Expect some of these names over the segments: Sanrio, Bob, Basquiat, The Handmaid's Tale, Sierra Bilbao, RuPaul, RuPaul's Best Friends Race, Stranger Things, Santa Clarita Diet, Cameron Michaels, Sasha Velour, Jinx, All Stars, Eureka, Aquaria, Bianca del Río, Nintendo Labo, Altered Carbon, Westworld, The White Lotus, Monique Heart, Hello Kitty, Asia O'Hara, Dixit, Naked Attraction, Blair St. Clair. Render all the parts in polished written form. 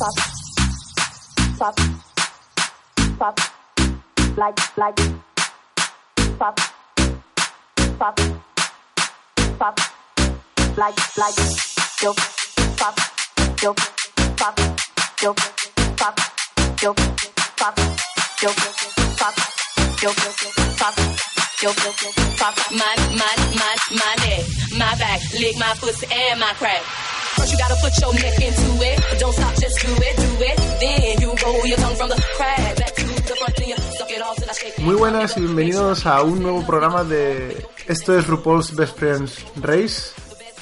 Pop, pop, pop, like, pop, pop, pop, like, yo, pop, yo, pop, yo, pop, yo, pop, yo, pop, yo, pop, yo, pop, my back, lick my pussy and my crack. First you gotta put your neck into it, but don't stop, just do it, then you roll your tongue from the crack back to the front, then you suck it all till I shake it. Muy buenas y bienvenidos a un nuevo programa de... Esto es RuPaul's Best Friends Race.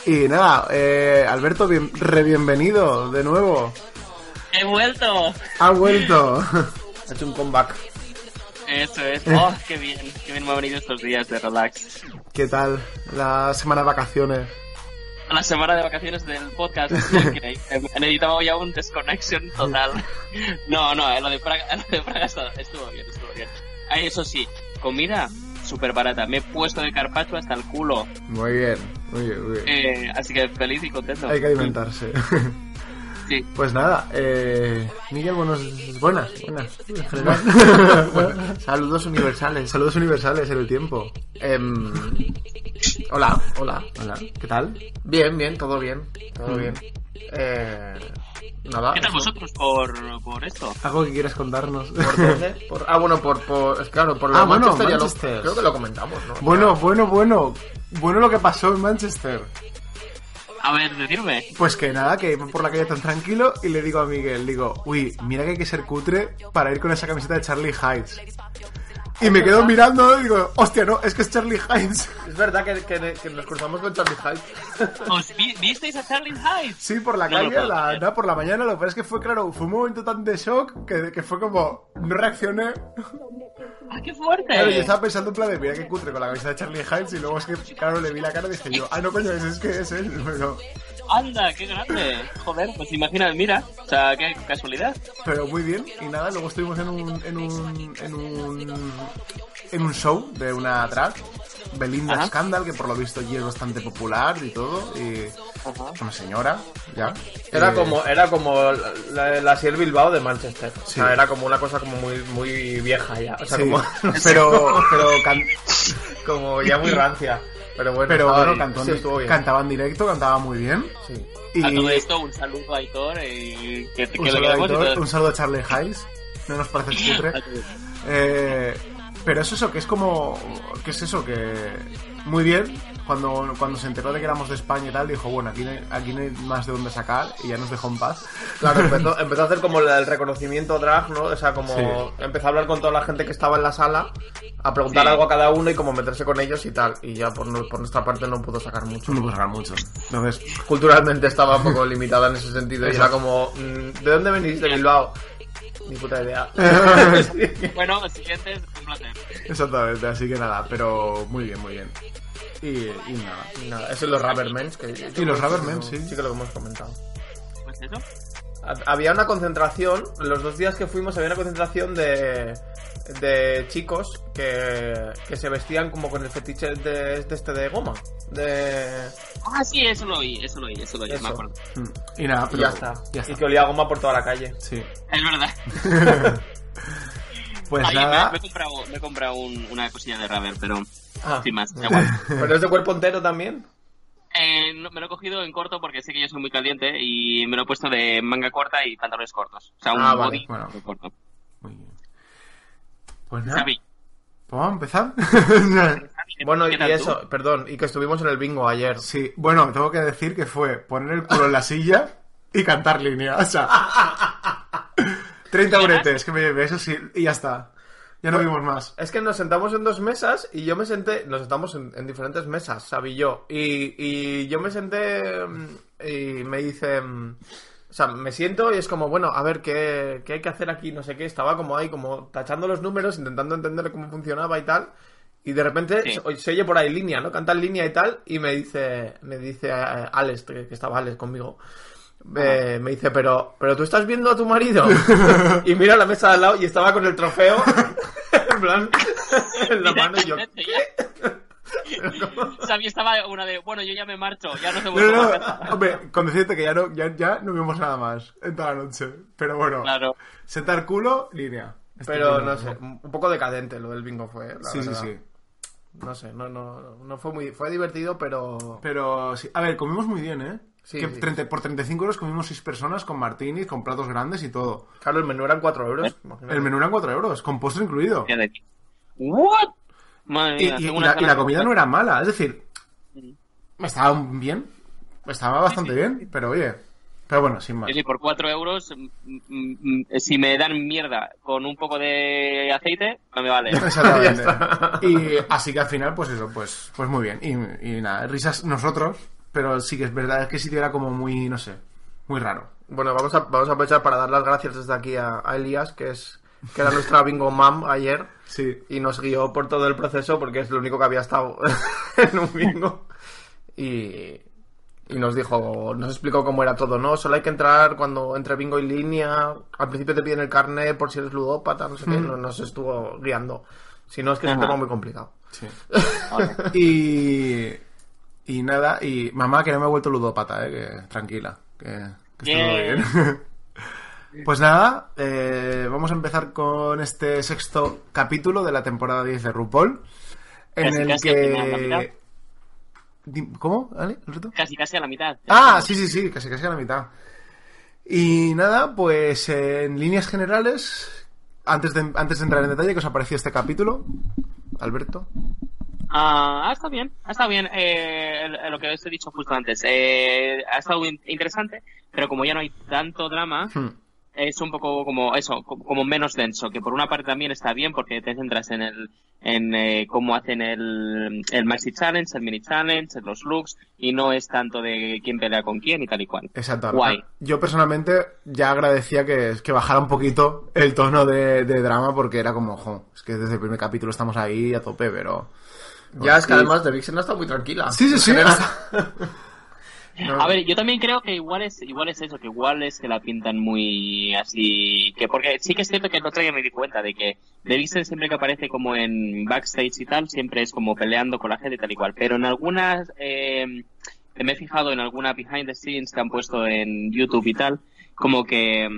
Y nada, Alberto, rebienvenido de nuevo. He vuelto. Ha vuelto. Ha hecho un comeback. Eso es, oh, qué bien me han venido estos días de relax. ¿Qué tal la semana de vacaciones? A la semana de vacaciones del podcast, porque necesitaba ya un desconexión total. No, lo de Praga estuvo bien. Ah, eso sí, comida súper barata. Me he puesto de carpaccio hasta el culo. Muy bien. Así que feliz y contento. Hay que alimentarse. Sí. Pues nada, Miguel, buenas. En general. Bueno, saludos universales en el tiempo. Hola. ¿Qué tal? Bien, todo bien. Nada. ¿Qué tal vosotros por esto? ¿Algo que quieras contarnos? ¿Por dónde? Por lo de Manchester. Manchester. Creo que lo comentamos, ¿no? Bueno, lo que pasó en Manchester. A ver, decirme. Pues que nada, que iba por la calle tan tranquilo y le digo a Miguel, uy, mira que hay que ser cutre para ir con esa camiseta de Charlie Hines. Y me quedo mirando y digo, hostia, no, es que es Charlie Hines. Es verdad que nos cruzamos con Charlie Hines. ¿Os visteis a Charlie Hines? Sí, por la calle, por la mañana. Lo que pasa es que fue un momento tan de shock que fue como, no reaccioné. ¡Ah, qué fuerte! Claro, yo estaba pensando en plan de, mira qué cutre con la cabeza de Charlie Hines, y luego es que, claro, le vi la cara y dije yo, no coño, es que es él, bueno... ¡Anda, qué grande! Joder, pues imagina, mira, o sea, qué casualidad. Pero muy bien, y nada, luego estuvimos en un show de una drag, Belinda Scandal, que por lo visto allí es bastante popular y todo, y una señora, ya. Era como la Sierra Bilbao de Manchester, sí. O sea, era como una cosa como muy, muy vieja ya, o sea, sí. Como... como ya muy rancia. Pero bueno, cantaba en directo, cantaba muy bien. Sí. Y... A todo esto, un saludo a Aitor. Un saludo a Charlie Hines. No nos parece cutre. Pero es eso, que es como... ¿Qué es eso? Que muy bien. Cuando se enteró de que éramos de España y tal, dijo, bueno, aquí no hay más de dónde sacar, y ya nos dejó en paz. Claro, empezó a hacer como el reconocimiento drag, ¿no? O sea, como sí. Empezó a hablar con toda la gente que estaba en la sala, a preguntar algo a cada uno y como meterse con ellos y tal. Y ya por nuestra parte no pudo sacar mucho. Entonces, culturalmente estaba un poco limitada en ese sentido. Eso. Y era como, ¿de dónde venís? De Bilbao. Ni puta idea. Bueno, el siguiente es un placer. Exactamente, así que nada, pero muy bien. Y nada. Eso es los Rubbermans. Y los Rubbermans, sí. Sí que lo hemos comentado. Pues eso. Había una concentración, los dos días que fuimos había una concentración de chicos que se vestían como con el fetiche de goma. Sí, eso lo oí, me acuerdo. Y nada, pero ya está. Y que olía a goma por toda la calle. Sí. Es verdad. Pues nada. Me he comprado una cosilla de rubber, pero sin más. ¿Pero es de cuerpo entero también? Me lo he cogido en corto porque sé que yo soy muy caliente y me lo he puesto de manga corta y pantalones cortos. O sea, un body muy corto. Muy bien. Pues nada. Pues vamos a empezar. Bueno, y eso, perdón, y que estuvimos en el bingo ayer. Sí, bueno, tengo que decir que fue poner el culo en la silla y cantar línea. O sea, 30 bretes que me llevé, eso sí, y ya está. Ya no vimos más. Es que nos sentamos en dos mesas y yo me senté... Nos sentamos en diferentes mesas, Sabi y yo. Y yo me senté y me dicen... O sea, me siento y es como, bueno, a ver, ¿qué hay que hacer aquí? No sé qué. Estaba como ahí, como tachando los números, intentando entender cómo funcionaba y tal. Y de repente se oye por ahí Línea, ¿no? Canta en Línea y tal. Y me dice Alex, que estaba Alex conmigo. Me dice, pero tú estás viendo a tu marido. Y mira la mesa de al lado y estaba con el trofeo. En plan, en la mano y yo... ¿Qué? O sea, a mí estaba una de, bueno, yo ya me marcho, ya no se vuelve a hombre, con decirte que ya no vimos nada más en toda la noche. Pero bueno, claro. Sentar culo, Línea. Pero no sé, un poco decadente lo del bingo fue, la sí, verdad. Sí. No sé, no fue muy... Fue divertido, pero... Pero, sí. A ver, comimos muy bien, ¿eh? Sí, que sí, 30, sí. Por 35 euros comimos 6 personas con martinis, con platos grandes y todo. Claro, el menú eran 4 euros. Imagínate. El menú eran 4 euros, con postre incluido. ¿What? Madre mía, y la comida no era mala, es decir, estaba bien, estaba bastante bien, pero oye, pero bueno, sin más. Sí, por 4 euros, si me dan mierda con un poco de aceite, no me vale. Exactamente. Y así que al final, pues eso, pues muy bien. Y nada, risas nosotros, pero sí que es verdad, es que el sitio era como muy, no sé, muy raro. Bueno, vamos a aprovechar para dar las gracias desde aquí a Elías, que era nuestra bingo mom ayer, sí, y nos guió por todo el proceso porque es lo único que había estado en un bingo, y nos dijo, nos explicó cómo era todo, ¿no? Solo hay que entrar cuando entre bingo y Línea, al principio te piden el carnet por si eres ludópata, no sé qué, nos estuvo guiando, si no es que es un tema muy complicado. Sí. Vale. Y nada, y mamá que no me he vuelto ludópata, que tranquila, que estoy muy bien. Pues nada, vamos a empezar con este sexto capítulo de la temporada 10 de RuPaul. En casi, el casi que... ¿Cómo? ¿Ale? Casi, casi a la mitad. Ah, sí, casi, casi a la mitad. Y nada, pues en líneas generales, antes de entrar en detalle, ¿qué os ha parecido este capítulo, Alberto? Ha estado bien. Lo que os he dicho justo antes. Ha estado interesante, pero como ya no hay tanto drama... Es un poco como eso, como menos denso, que por una parte también está bien porque te centras en cómo hacen el maxi challenge, el mini challenge, los looks, y no es tanto de quién pelea con quién y tal y cual. Exactamente. Guay. Yo personalmente ya agradecía que bajara un poquito el tono de drama porque era como, es que desde el primer capítulo estamos ahí a tope, pero... Bueno, ya es que además The Vixen ha estado muy tranquila. Sí. No. A ver, yo también creo que igual es eso, que igual es que la pintan muy así, que porque sí que es cierto que el otro día me di cuenta de que The Vixen siempre que aparece como en backstage y tal, siempre es como peleando con la gente y tal y cual, pero en algunas, me he fijado en alguna behind the scenes que han puesto en YouTube y tal, como que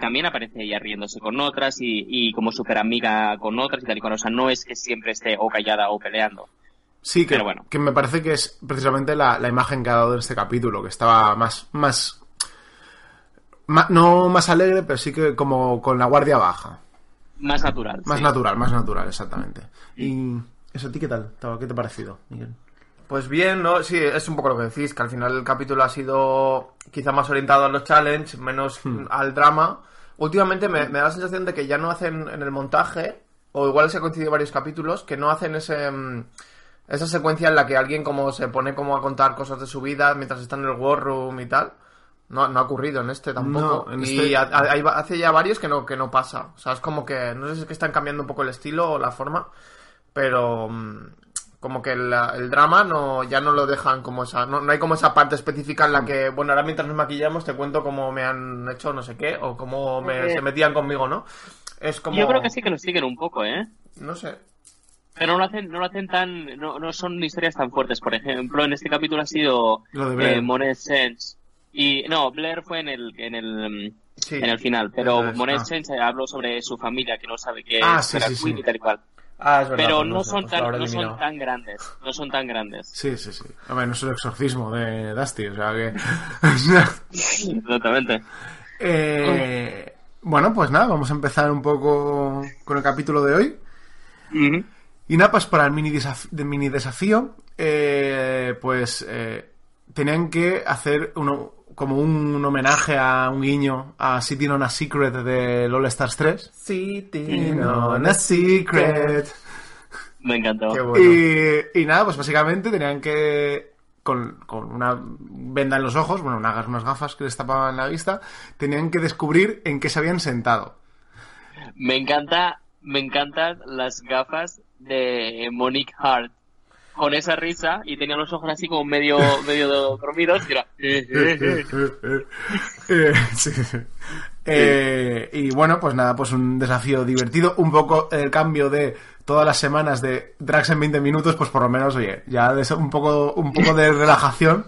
también aparece ella riéndose con otras y como súper amiga con otras y tal y cual, o sea, no es que siempre esté o callada o peleando. Sí, que, bueno, que me parece que es precisamente la imagen que ha dado en este capítulo, que estaba más no más alegre, pero sí que como con la guardia baja. Más natural. Más natural, exactamente. Y eso, ¿a ti qué tal? ¿Qué te ha parecido, Miguel? Pues bien, ¿no? Sí, es un poco lo que decís, que al final el capítulo ha sido quizá más orientado a los challenges, menos al drama. Últimamente me da la sensación de que ya no hacen en el montaje, o igual se ha coincidido varios capítulos, que no hacen esa secuencia en la que alguien como se pone como a contar cosas de su vida mientras está en el war room y tal, no ha ocurrido en este tampoco. Hace ya varios que no pasa. O sea, es como que, no sé si es que están cambiando un poco el estilo o la forma, pero como que el drama ya no lo dejan como esa, no hay como esa parte específica en la que, bueno, ahora mientras nos maquillamos te cuento cómo me han hecho no sé qué, o cómo se metían conmigo, ¿no? Es como... Yo creo que sí que lo siguen un poco, ¿eh? No sé. Pero no lo hacen tan... No son historias tan fuertes. Por ejemplo, en este capítulo ha sido Monet X Change. No, Blair fue en el final. Pero Monet X Change habló sobre su familia, que no sabe qué es la Queen y tal y cual. Ah, es verdad. Pero no son tan grandes. Sí. A ver, no es el exorcismo de Dusty, o sea que... Exactamente. Bueno, pues nada, vamos a empezar un poco con el capítulo de hoy. Uh-huh. Y nada, pues para el mini desafío, tenían que hacer un homenaje a un guiño a Sitting on a Secret de All Stars 3. Sitting on a Secret. Me encantó. Qué bueno. Y nada, pues básicamente tenían que con una venda en los ojos, bueno, unas gafas que les tapaban la vista, tenían que descubrir en qué se habían sentado. Me encantan las gafas de Monique Heart, con esa risa, y tenía los ojos así como medio dormidos, y era... Y bueno, pues nada, pues un desafío divertido, un poco el cambio de todas las semanas de drags en 20 minutos, pues por lo menos, oye, ya un poco de relajación.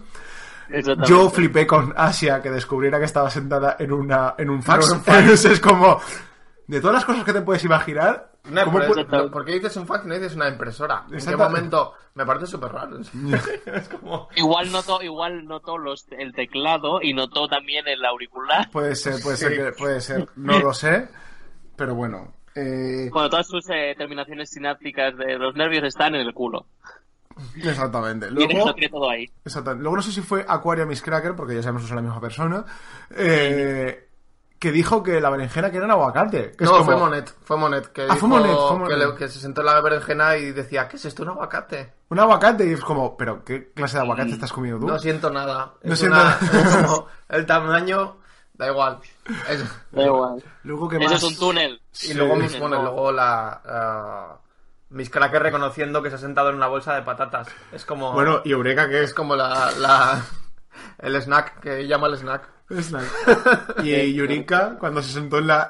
Yo flipé con Asia, que descubriera que estaba sentada en un faro. Es como, de todas las cosas que te puedes imaginar... ¿Por qué dices un fax y no dices una impresora? ¿En qué momento? Me parece súper raro. Es como... Igual notó el teclado y notó también el auricular. Puede ser. No lo sé, pero bueno. Cuando todas sus terminaciones sinápticas de los nervios están en el culo. Exactamente. Luego, todo ahí. Exactamente. Luego no sé si fue Aquaria Miss Cracker, porque ya sabemos que son la misma persona. Que dijo que la berenjena que era un aguacate. Que no, como... fue Monet. Que dijo que se sentó en la berenjena y decía, ¿qué es esto? ¿Un aguacate? Un aguacate. Y es como, ¿pero qué clase de aguacate estás comiendo tú? No siento nada. Es como el tamaño, da igual. Luego, ¿qué más? Ese es un túnel. Y luego sí, mismo, bueno, luego la... Miss Cracker reconociendo que se ha sentado en una bolsa de patatas. Es como... Bueno, y Eureka, que es como el snack, que llama el snack. Y Eureka, cuando se sentó en la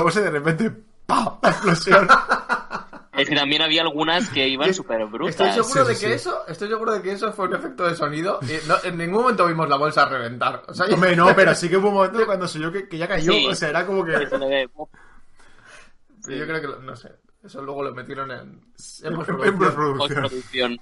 bolsa, y de repente ¡pam! La explosión. Es que también había algunas que iban súper brutas. Estoy seguro de que eso fue un efecto de sonido. No, en ningún momento vimos la bolsa reventar. O sea, no, pero sí que hubo un momento cuando se oyó que ya cayó. Sí. O sea, era como que... Sí. Yo creo que... No sé. Eso luego lo metieron en postproducción.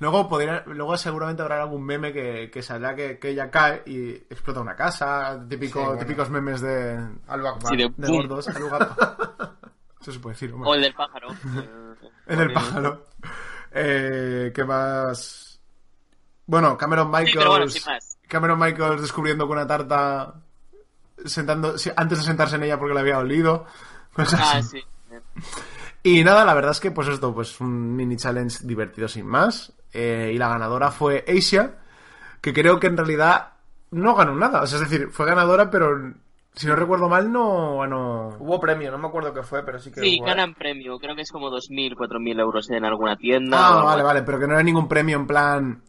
Luego seguramente habrá algún meme que saldrá que ella cae y explota una casa, típicos memes de Albac, de gordos. Eso se puede decir. Hombre. O el del pájaro. El del pájaro. ¿Qué más? Bueno, Cameron Michaels. Sí, pero bueno, sin más. Cameron Michaels descubriendo con una tarta, antes de sentarse en ella porque la había olido. Sí. Y nada, la verdad es que pues esto, pues un mini challenge divertido sin más. Y la ganadora fue Asia, que creo que en realidad no ganó nada. O sea, es decir, fue ganadora, pero si no recuerdo mal, no... Hubo premio, no me acuerdo qué fue, pero sí que... Sí, ganan premio, creo que es como 2.000, 4.000 euros en alguna tienda. Ah, vale, pero que no era ningún premio en plan...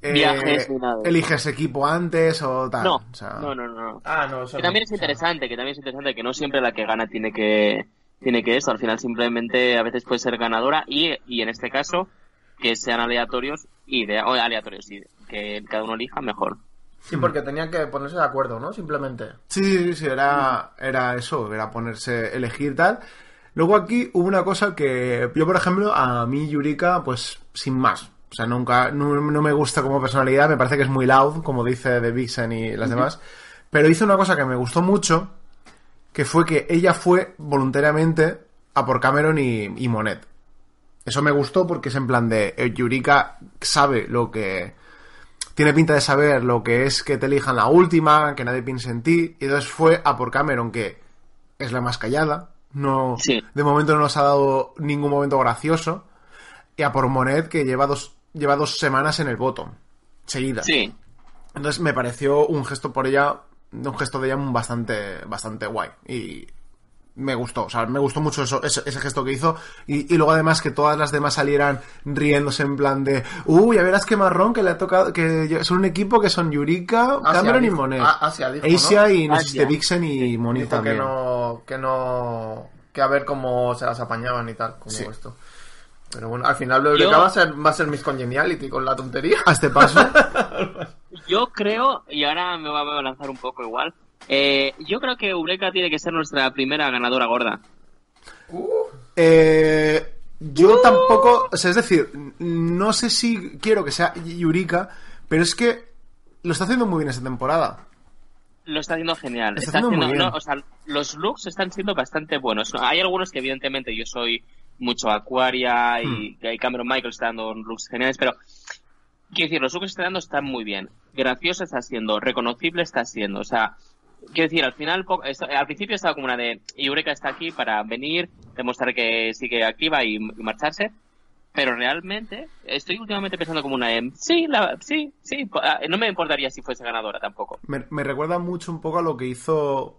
viajes ni nada. Eliges equipo antes o tal. No, o sea... no. Que también es interesante que no siempre la que gana tiene que eso, al final simplemente a veces puede ser ganadora y en este caso que sean aleatorios y que cada uno elija mejor. Sí, porque tenían que ponerse de acuerdo, ¿no? Simplemente. Sí, era eso, era elegir tal. Luego aquí hubo una cosa que yo, por ejemplo, a mí Eureka, pues sin más. O sea, no me gusta como personalidad, me parece que es muy loud, como dice The Vixen y las demás. Pero hizo una cosa que me gustó mucho, que fue que ella fue voluntariamente a por Cameron y Monet. Eso me gustó porque es en plan de... Eureka sabe lo que... Tiene pinta de saber lo que es que te elijan la última, que nadie piense en ti. Y entonces fue a por Cameron, que es la más callada. No, sí. De momento no nos ha dado ningún momento gracioso. Y a por Monet, que lleva dos semanas en el bottom, seguida. Sí. Entonces me pareció un gesto de ella bastante guay y me gustó mucho ese gesto que hizo y luego además que todas las demás salieran riéndose en plan de ya verás qué marrón que le ha tocado, que son un equipo que son Eureka, Cameron y Monet, Asia y no existe Vixen y Monique también, que a ver cómo se las apañaban y tal como esto. Pero bueno, al final Eureka va a ser Miss Congeniality con la tontería. A este paso. Yo creo, y ahora me voy a lanzar un poco igual, yo creo que Eureka tiene que ser nuestra primera ganadora gorda. Yo tampoco... O sea, es decir, no sé si quiero que sea Eureka, pero es que lo está haciendo muy bien esta temporada. Lo está haciendo genial. Está haciendo muy bien. No, o sea, los looks están siendo bastante buenos. Hay algunos que evidentemente yo soy... mucho Aquaria y Cameron Michaels está dando looks geniales, pero quiero decir, los looks que está dando están muy bien, graciosa está siendo, reconocible está siendo, o sea, quiero decir, al principio estaba como una de Eureka está aquí para venir, demostrar que sigue activa y marcharse, Pero realmente estoy últimamente pensando como una M. Sí, no me importaría si fuese ganadora tampoco. Me recuerda mucho un poco a lo que hizo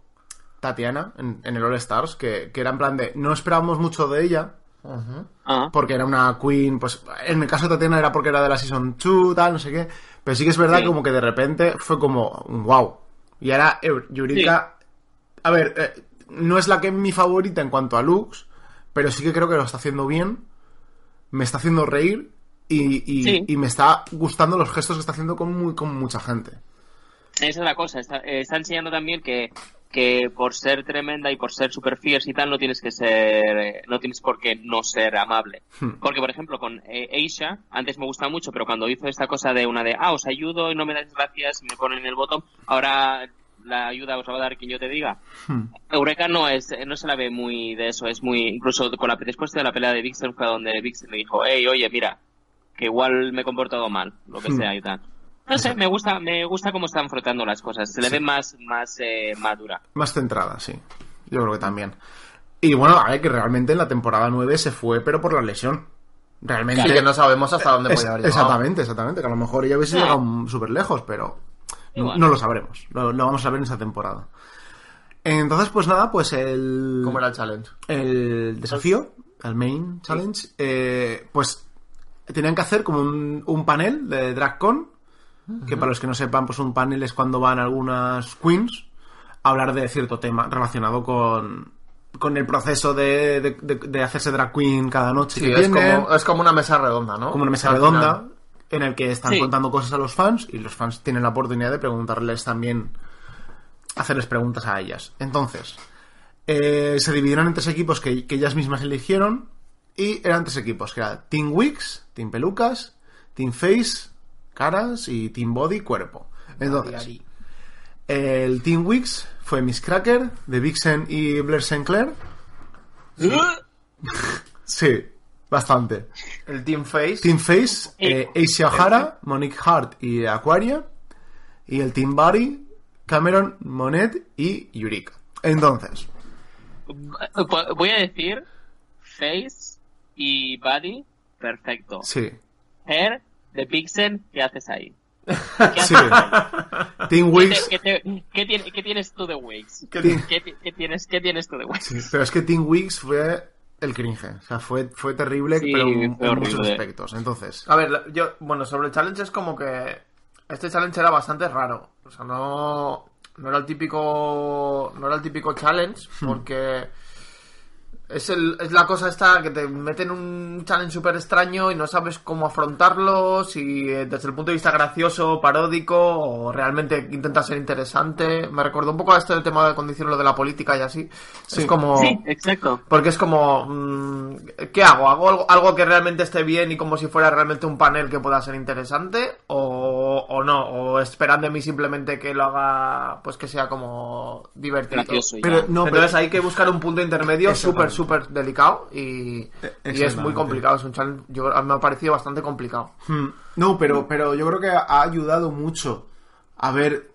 Tatiana en el All Stars, que era en plan de no esperábamos mucho de ella. Uh-huh. Porque era una queen, pues en el caso de Tatiana era porque era de la Season 2, tal, no sé qué. Pero sí que es verdad, sí, como que de repente fue como wow. Y ahora Eureka, sí, a ver, no es la que es mi favorita en cuanto a looks, pero sí que creo que lo está haciendo bien. Me está haciendo reír y me está gustando los gestos que está haciendo con mucha gente. Esa es la cosa, está enseñando también que por ser tremenda y por ser super fierce y tal no tienes por qué no ser amable. Porque, por ejemplo, con Asia, antes me gustaba mucho, pero cuando hizo esta cosa de una de os ayudo y no me dais gracias, me ponen el botón, ahora la ayuda os va a dar quien yo te diga. Eureka no se la ve muy de eso, es muy, incluso después de la pelea de Vixen fue donde Vixen le dijo, oye, mira, que igual me he comportado mal, lo que sea y tal. No sé, me gusta cómo están frotando las cosas. Se le ve más madura. Más centrada, sí. Yo creo que también. Y bueno, a ver, que realmente en la temporada 9 se fue, pero por la lesión. Realmente. Sí, que no sabemos hasta dónde podía haber llegado. Exactamente. Que a lo mejor ella hubiese llegado súper lejos, pero no lo sabremos. Lo vamos a ver en esa temporada. Entonces, pues nada, pues el... ¿Cómo era el challenge? El desafío, el main challenge. Sí. Pues tenían que hacer como un panel de DragCon. Que para los que no sepan, pues un panel es cuando van algunas queens a hablar de cierto tema relacionado con el proceso de hacerse drag queen cada noche. Sí, es como una mesa redonda, ¿no? Como una mesa redonda en el que están contando cosas a los fans y los fans tienen la oportunidad de preguntarles también, hacerles preguntas a ellas. Entonces, se dividieron en tres equipos que ellas mismas eligieron y eran tres equipos, que era Team Wigs, Team Pelucas, Team Face... caras y Team Body, cuerpo. Entonces, el Team Wigs fue Miss Cracker, The Vixen y Blair St. Clair. Sí. Sí, bastante. El Team Face, Asia O'Hara, Monique Heart y Aquaria. Y el Team Body, Cameron, Monet y Eureka. Entonces, voy a decir Face y Body, perfecto. Sí. Hair, The Vixen, ¿qué haces ahí? ¿Qué haces ahí? Team Wigs... ¿Qué tienes tú de Wigs? ¿Qué tienes tú de Wigs? Sí, pero es que Team Wigs fue el cringe. O sea, fue terrible, sí, pero en muchos aspectos. Entonces... A ver, yo... Bueno, sobre el challenge es como que... Este challenge era bastante raro. O sea, no era el típico... No era el típico challenge, porque... Es la cosa esta que te meten un challenge súper extraño y no sabes cómo afrontarlo, si desde el punto de vista gracioso, paródico o realmente intenta ser interesante. Me recordó un poco a esto del tema de cuando hicieron lo de la política y así. Sí. Es como... Sí, exacto. Porque es como... ¿Qué hago? ¿Hago algo que realmente esté bien y como si fuera realmente un panel que pueda ser interesante? ¿O no? ¿O esperan de mí simplemente que lo haga, pues que sea como divertido? Pero, entonces hay que buscar un punto intermedio súper delicado y es muy complicado. Es un challenge, me ha parecido bastante complicado. No, pero yo creo que ha ayudado mucho a ver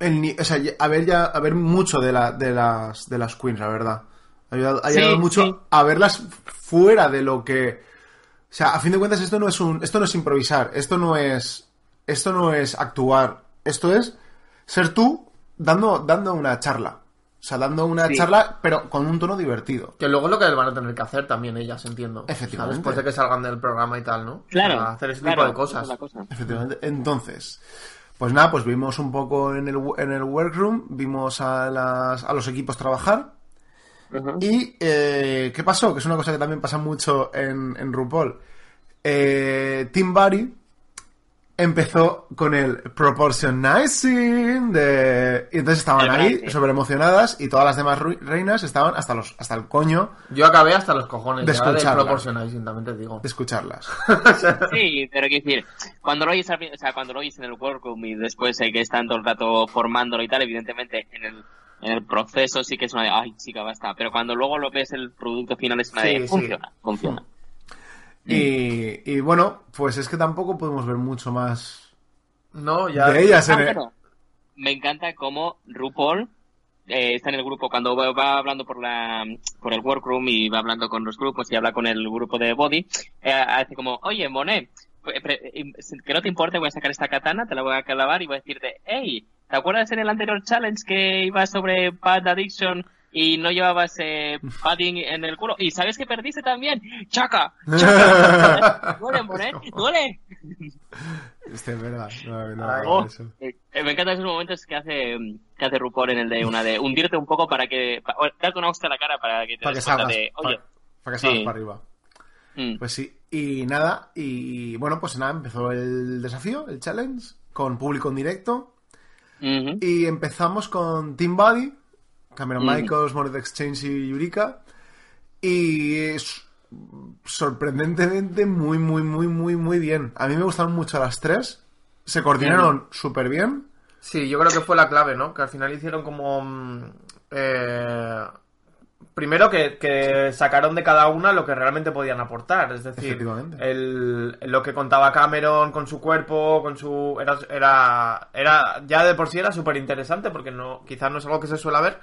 a ver mucho de las queens, la verdad. Ha ayudado mucho a verlas fuera de lo que, o sea, a fin de cuentas esto no es improvisar, esto no es actuar, esto es ser tú dando una charla. O sea, dando una charla, pero con un tono divertido. Que luego es lo que van a tener que hacer también ellas, entiendo. Efectivamente. Después de que salgan del programa y tal, ¿no? Claro. Para hacer ese tipo de cosas. Efectivamente. Entonces, pues nada, pues vimos un poco en el workroom, vimos a los equipos trabajar. Uh-huh. Y, ¿qué pasó? Que es una cosa que también pasa mucho en RuPaul. Team Buddy empezó con el proportionizing de... Y entonces estaban ahí sobre emocionadas y todas las demás reinas estaban hasta el coño. Yo acabé hasta los cojones de escucharlas. Proportionizing, también te digo. De escucharlas. Sí, pero quiero decir, cuando lo oyes en el workroom y después hay que estar todo el rato formándolo y tal, evidentemente en el proceso sí que es una de... Ay, chica, basta. Pero cuando luego lo ves, el producto final es una de... Funciona. Y bueno, pues es que tampoco podemos ver mucho más de ellas. Me encanta cómo RuPaul está en el grupo cuando va hablando por el workroom y va hablando con los grupos y habla con el grupo de Body, hace como, oye, Monet, que no te importe, voy a sacar esta katana, te la voy a clavar y voy a decirte, hey, ¿te acuerdas en el anterior challenge que iba sobre Bad Addiction y no llevabas padding en el culo? ¿Y sabes que perdiste también? ¡Chaca! ¡Chaca! ¡Duele, Monet! ¡Duele! Este es verdad. No, eso. Me encantan esos momentos que hace RuPaul en el de una de hundirte un poco para que... darte una hostia a la cara para que te des cuenta de... Oye, para que salgas para arriba. Pues sí. Y nada, y bueno, pues nada, empezó el desafío, el challenge, con público en directo. Uh-huh. Y empezamos con Team Buddy, Cameron Michaels, Monet X Change y Eureka. Y es sorprendentemente muy, muy, muy, muy, muy bien. A mí me gustaron mucho las tres. Se coordinaron súper bien. Sí, yo creo que fue la clave, ¿no? Que al final hicieron como... Primero que sacaron de cada una lo que realmente podían aportar, es decir, lo que contaba Cameron con su cuerpo, con su era ya de por sí era súper interesante porque no, quizás no es algo que se suele ver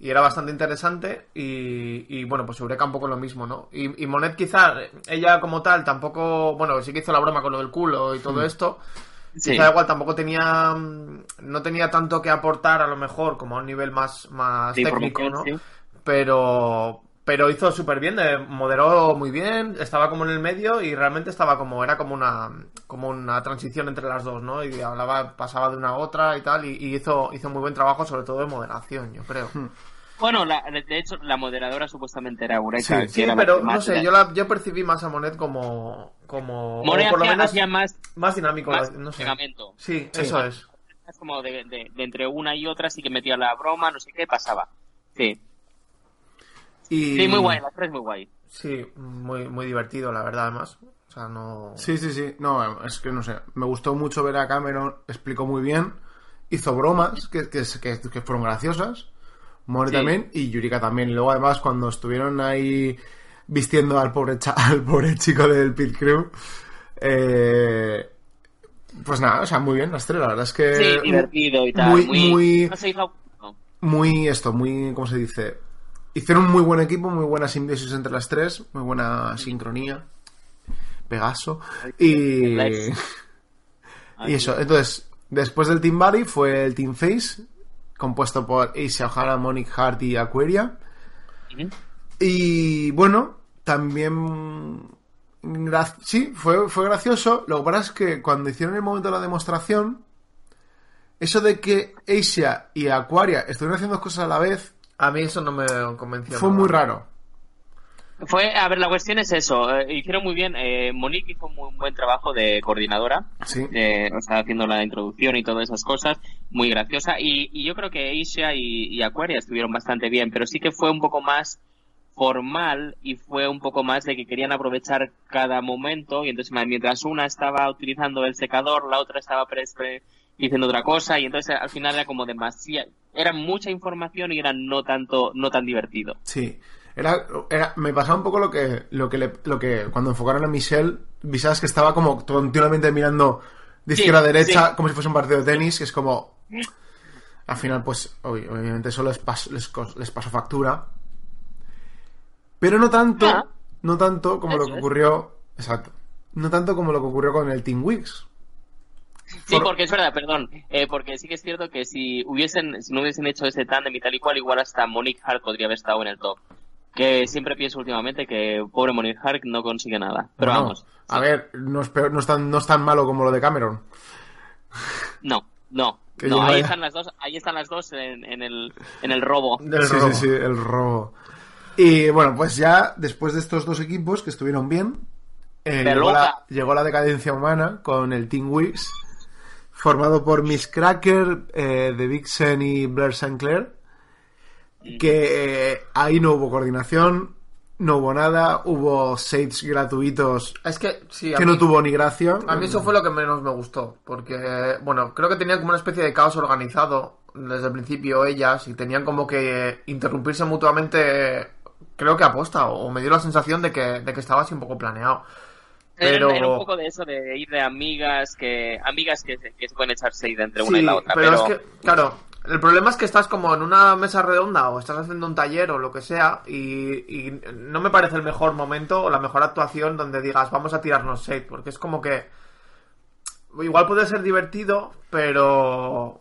y era bastante interesante y bueno, pues Eureka un poco lo mismo, ¿no? Y Monet quizás, ella como tal tampoco, bueno, sí que hizo la broma con lo del culo y todo esto. Sí. Quizá igual tampoco no tenía tanto que aportar a lo mejor como a un nivel más técnico, ¿no? Sí. Pero hizo súper bien, moderó muy bien, estaba como en el medio y realmente estaba como, era como una transición entre las dos, ¿no? Y pasaba de una a otra y tal, y hizo muy buen trabajo, sobre todo de moderación, yo creo. Bueno, de hecho, la moderadora supuestamente era Eureka. Sí, era pero no sé, yo percibí más a Monet como Monet por lo menos hacía más dinámico, más no sé. Pegamento. Sí, eso es. Es como de entre una y otra, sí que metía la broma, no sé qué, pasaba. Sí. Sí, muy guay, las tres muy guay. Sí, muy, muy divertido, la verdad, además. O sea, no... Sí. No, es que no sé. Me gustó mucho ver a Cameron, explicó muy bien. Hizo bromas que fueron graciosas. Monet también y Eureka también. Luego, además, cuando estuvieron ahí vistiendo al pobre chico del Pit Crew, pues nada, o sea, muy bien las tres. La verdad es que... Sí, divertido y tal. Muy, ¿cómo se dice? Hicieron un muy buen equipo, muy buena simbiosis entre las tres, muy buena sincronía, Pegaso, y eso. Entonces, después del Team Buddy fue el Team Face, compuesto por Asia O'Hara, Monique Heart y Aquaria. Y bueno, también fue gracioso. Lo que pasa es que cuando hicieron el momento de la demostración, eso de que Asia y Aquaria estuvieron haciendo dos cosas a la vez, a mí eso no me convenció. Fue muy raro. A ver, la cuestión es eso. Hicieron muy bien. Monique hizo muy buen trabajo de coordinadora. Sí. O sea, haciendo la introducción y todas esas cosas. Muy graciosa. Y yo creo que Asia y Aquaria estuvieron bastante bien. Pero sí que fue un poco más formal y fue un poco más de que querían aprovechar cada momento. Y entonces, mientras una estaba utilizando el secador, la otra estaba diciendo otra cosa, y entonces al final era como demasiado, era mucha información y era no tan divertido. Sí, era me pasaba un poco lo que cuando enfocaron a Michelle, visabas que estaba como continuamente mirando de izquierda a derecha, como si fuese un partido de tenis, que es como, al final pues obviamente eso les pasó factura, pero no tanto como lo que ocurrió, exacto, no tanto como lo que ocurrió con el Team Weeks. Sí, porque es verdad, perdón, porque sí que es cierto que si no hubiesen hecho ese tándem y tal y cual, igual hasta Monique Heart podría haber estado en el top. Que siempre pienso últimamente que pobre Monique Heart no consigue nada. Pero bueno, vamos. A ver, no es tan malo como lo de Cameron. No, ahí están las dos en el robo. Sí, el robo. Y bueno, pues ya después de estos dos equipos que estuvieron bien, llegó la decadencia humana con el Team Weeks, formado por Miss Cracker, The Vixen y Blair St. Clair, que ahí no hubo coordinación, no hubo nada, hubo sets gratuitos, es que, sí, que no tuvo ni gracia. A mí eso fue lo que menos me gustó, porque, bueno, creo que tenían como una especie de caos organizado desde el principio ellas, y tenían como que interrumpirse mutuamente, creo que aposta, o me dio la sensación de que estaba así un poco planeado. Pero... Era un poco de eso de ir de amigas que se pueden echarse de entre una y la otra. Pero es que, claro, El problema es que estás como en una mesa redonda o estás haciendo un taller o lo que sea y no me parece el mejor momento o la mejor actuación donde digas vamos a tirarnos shade, porque es como que igual puede ser divertido, pero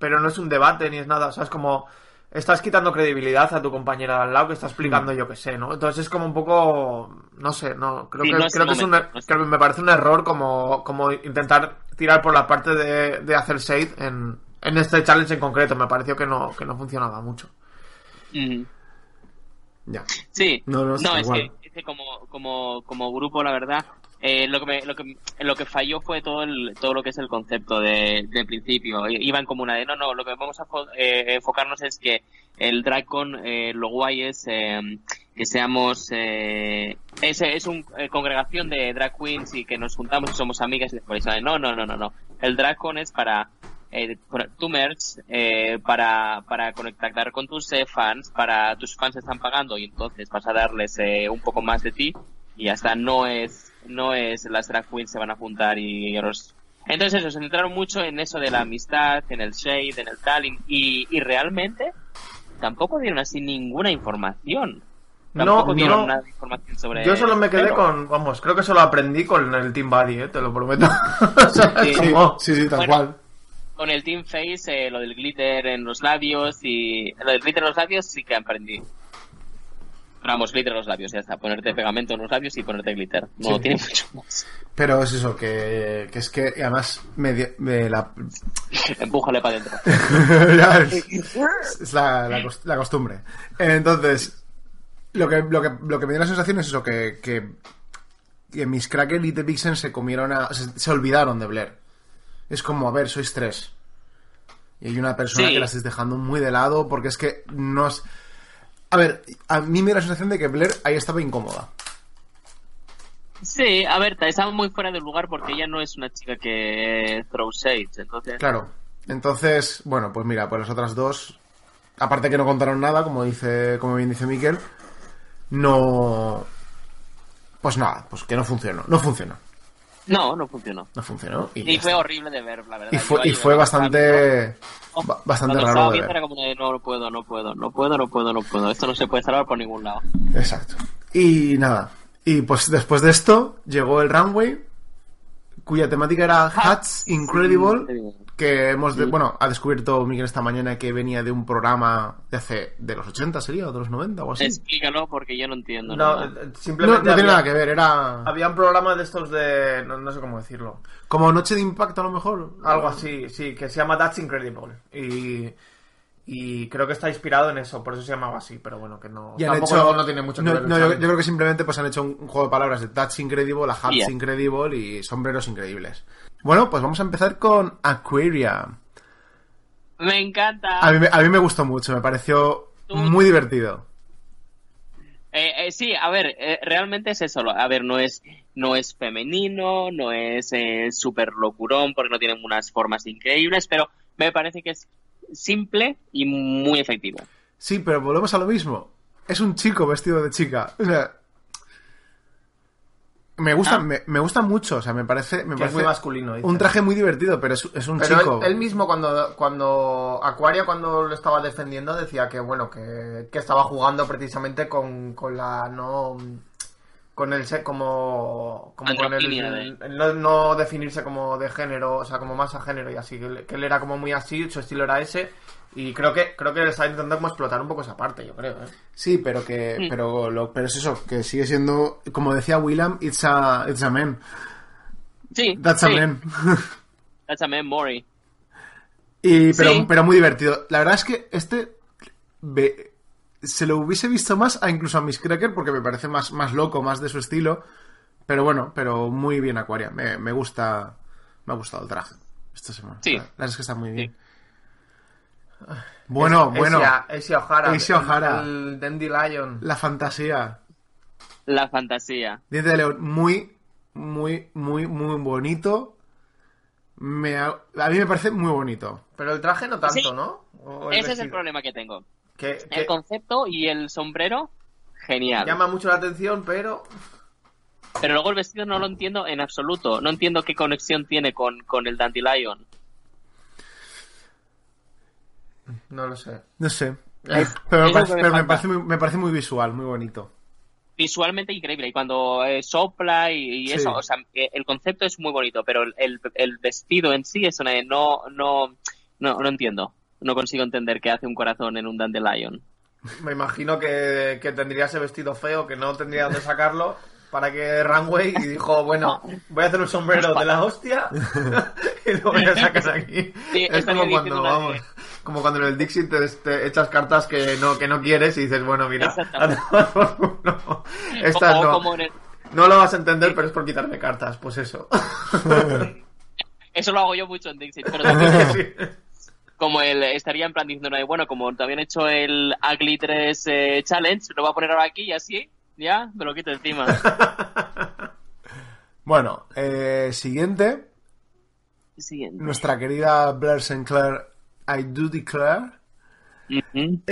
no es un debate ni es nada, o sea, es como estás quitando credibilidad a tu compañera de al lado que está explicando yo que sé, ¿no? Entonces es como un poco, no sé, no creo, sí, que, no creo que es un, que me parece un error como intentar tirar por la parte de hacer shade en este challenge en concreto. Me pareció que no funcionaba mucho. Ya. Sí. No, es que como grupo, la verdad, lo que falló fue todo lo que es el concepto de principio. Iban como una de no, lo que vamos a enfocarnos es que el DragCon, lo guay es que seamos es una congregación de drag queens y que nos juntamos y somos amigas y después no. El DragCon es para tu merch, para conectar con tus fans, para tus fans están pagando y entonces vas a darles un poco más de ti y hasta no es las drag queens se van a juntar y los... Entonces eso, se centraron mucho en eso de la amistad, en el shade, en el tal y realmente tampoco dieron así ninguna información. Tampoco dieron nada de información sobre... Yo solo me quedé con... Vamos, creo que solo aprendí con el Team Buddy, te lo prometo. Sí, tal cual. Con el Team Face, lo del glitter en los labios y... Lo del glitter en los labios sí que aprendí. Vamos, glitter en los labios, ya está. Ponerte pegamento en los labios y ponerte glitter. No, sí. Tiene mucho más. Pero es eso, que es que además me empújale para adentro. Es la costumbre. Entonces, lo que me dio la sensación es eso, que Miss Cracker y The Vixen se comieron se olvidaron de Blair. Es como, a ver, sois tres. Y hay una persona que la estáis dejando muy de lado porque es que no es... A ver, a mí me da la sensación de que Blair ahí estaba incómoda. Sí, a ver, estaba muy fuera del lugar porque ella no es una chica que throw shades, entonces... Claro, entonces, bueno, pues mira, pues las otras dos, aparte que no contaron nada, como bien dice Miquel, no... Pues nada, pues que no funcionó. No funcionó. Y fue horrible de ver, la verdad. Y fue bastante raro de ver. Era como de, no puedo. Esto no se puede salvar por ningún lado. Exacto. Y nada. Y pues después de esto llegó el runway, cuya temática era Hats Incredible, que hemos... Bueno, ha descubierto Miguel esta mañana que venía de un programa de los 80, ¿sería? O de los 90 o así. Explícalo porque yo no entiendo. No, simplemente no tiene nada que ver, Había un programa de estos de... No sé cómo decirlo. Como Noche de Impacto, a lo mejor. Algo así, sí, que se llama That's Incredible. Y creo que está inspirado en eso, por eso se llamaba así, pero bueno, que no... Tampoco tiene mucho que ver. Yo creo que simplemente pues han hecho un juego de palabras de That's Incredible, a Hats Incredible y sombreros increíbles. Bueno, pues vamos a empezar con Aquaria. Me encanta. A mí me gustó mucho, me pareció muy divertido. Sí, a ver, realmente es eso. A ver, no es femenino, no es súper locurón porque no tienen unas formas increíbles, pero me parece que es simple y muy efectivo. Sí, pero volvemos a lo mismo. Es un chico vestido de chica. O sea, me gusta mucho. O sea, me parece muy masculino. Dice. Un traje muy divertido, pero es un chico. Él mismo cuando Aquaria, cuando lo estaba defendiendo, decía que bueno, que estaba jugando precisamente con la no. Con el como con el no definirse como de género, o sea, como más a género y así, que él era como muy así, su estilo era ese, y creo que él está intentando como explotar un poco esa parte, yo creo, ¿eh? Sí, pero es eso, que sigue siendo, como decía William, it's a man. Sí. That's a man. That's a man, Mori. Pero muy divertido. La verdad es que se lo hubiese visto más incluso a Miss Cracker porque me parece más loco, más de su estilo. Pero bueno, muy bien Aquaria. Me ha gustado el traje esta semana. Sí. La verdad es que está muy bien. Sí. Bueno. Asia O'Hara. El Dandelion. La fantasía. Diente de León. Muy, muy, muy, muy bonito. A mí me parece muy bonito. Pero el traje no tanto, sí. ¿No? Ese es el problema que tengo. El concepto y el sombrero, genial. Llama mucho la atención, pero luego el vestido no lo entiendo en absoluto. No entiendo qué conexión tiene con el Dandelion. No lo sé. No sé. Pero me parece muy visual, muy bonito. Visualmente increíble, y cuando sopla y sí. Eso, o sea, el concepto es muy bonito, pero el vestido en sí es una... No entiendo, no consigo entender qué hace un corazón en un dandelion. Me imagino que tendría ese vestido feo, que no tendría dónde sacarlo, para que Runway, y dijo, bueno, voy a hacer un sombrero de la hostia y lo voy a sacar aquí. Sí, es como cuando en el Dixit te echas cartas que no quieres y dices, bueno, mira, no, estas no. No lo vas a entender, pero es por quitarme cartas, pues eso. Eso lo hago yo mucho en Dixit, pero también... Sí. Como él estaría en plan diciendo, bueno, como también he hecho el Ugly 3 Challenge, lo voy a poner ahora aquí y así... Ya, me lo quito encima. Bueno, siguiente. Nuestra querida Blair St. Clair, I Do Declare. Uh-huh.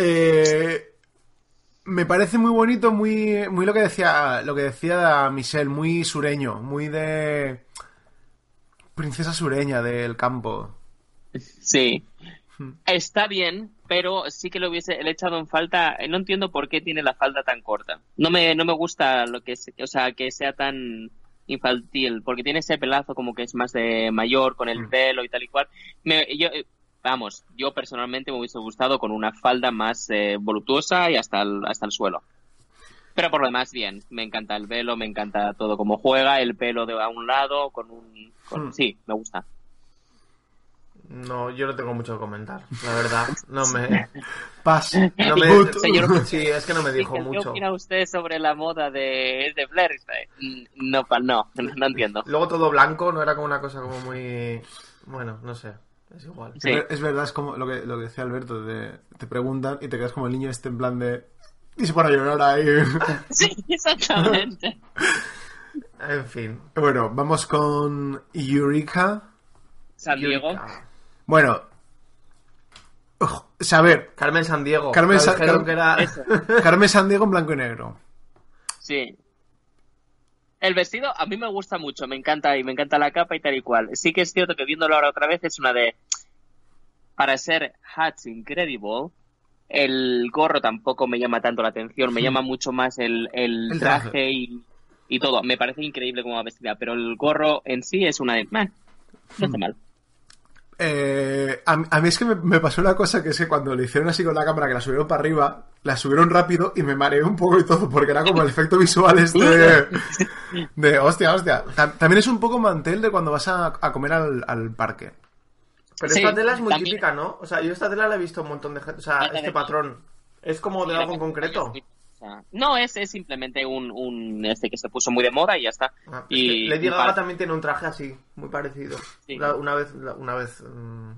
Me parece muy bonito, muy lo que decía Michelle, muy sureño, muy de princesa sureña del campo. Sí. Está bien, pero sí que le he echado en falta. No entiendo por qué tiene la falda tan corta. No me gusta lo que es, o sea, que sea tan infantil, porque tiene ese pelazo como que es más de mayor, con el pelo y tal y cual. Yo personalmente me hubiese gustado con una falda más voluptuosa y hasta el suelo. Pero por lo demás, bien. Me encanta el velo, me encanta todo como juega, el pelo de a un lado, sí, me gusta. No, yo no tengo mucho que comentar, la verdad. Paso. Señor, sí, es que no me dijo mucho. ¿Qué opina usted sobre la moda de Blair? No entiendo. Luego todo blanco, no era como una cosa como muy... Bueno, no sé, es igual. Sí. Es verdad, es como lo que decía Alberto, te preguntan y te quedas como el niño este en plan de... Y se pone a llorar ahí. Sí, exactamente. En fin. Bueno, vamos con Eureka. San Diego. Bueno, Carmen San Diego. Carmen San Diego en blanco y negro. Sí. El vestido a mí me gusta mucho, me encanta, y me encanta la capa y tal y cual. Sí que es cierto que viéndolo ahora otra vez es una de... Para ser Hats Incredible, el gorro tampoco me llama tanto la atención, me llama mucho más el traje y todo. Me parece increíble como vestida, pero el gorro en sí es una de... No está mal. A mí es que me pasó una cosa, que es que cuando le hicieron así con la cámara, que la subieron para arriba, la subieron rápido y me mareé un poco y todo, porque era como el efecto visual de hostia. También es un poco mantel de cuando vas a comer al parque. Pero sí, esta tela es muy típica, ¿no? O sea, yo esta tela la he visto un montón de gente, o sea, patrón. ¿Es como de algo en concreto? No, es simplemente un que se puso muy de moda y ya está. Lady Gaga también tiene un traje así, muy parecido. Sí. Una vez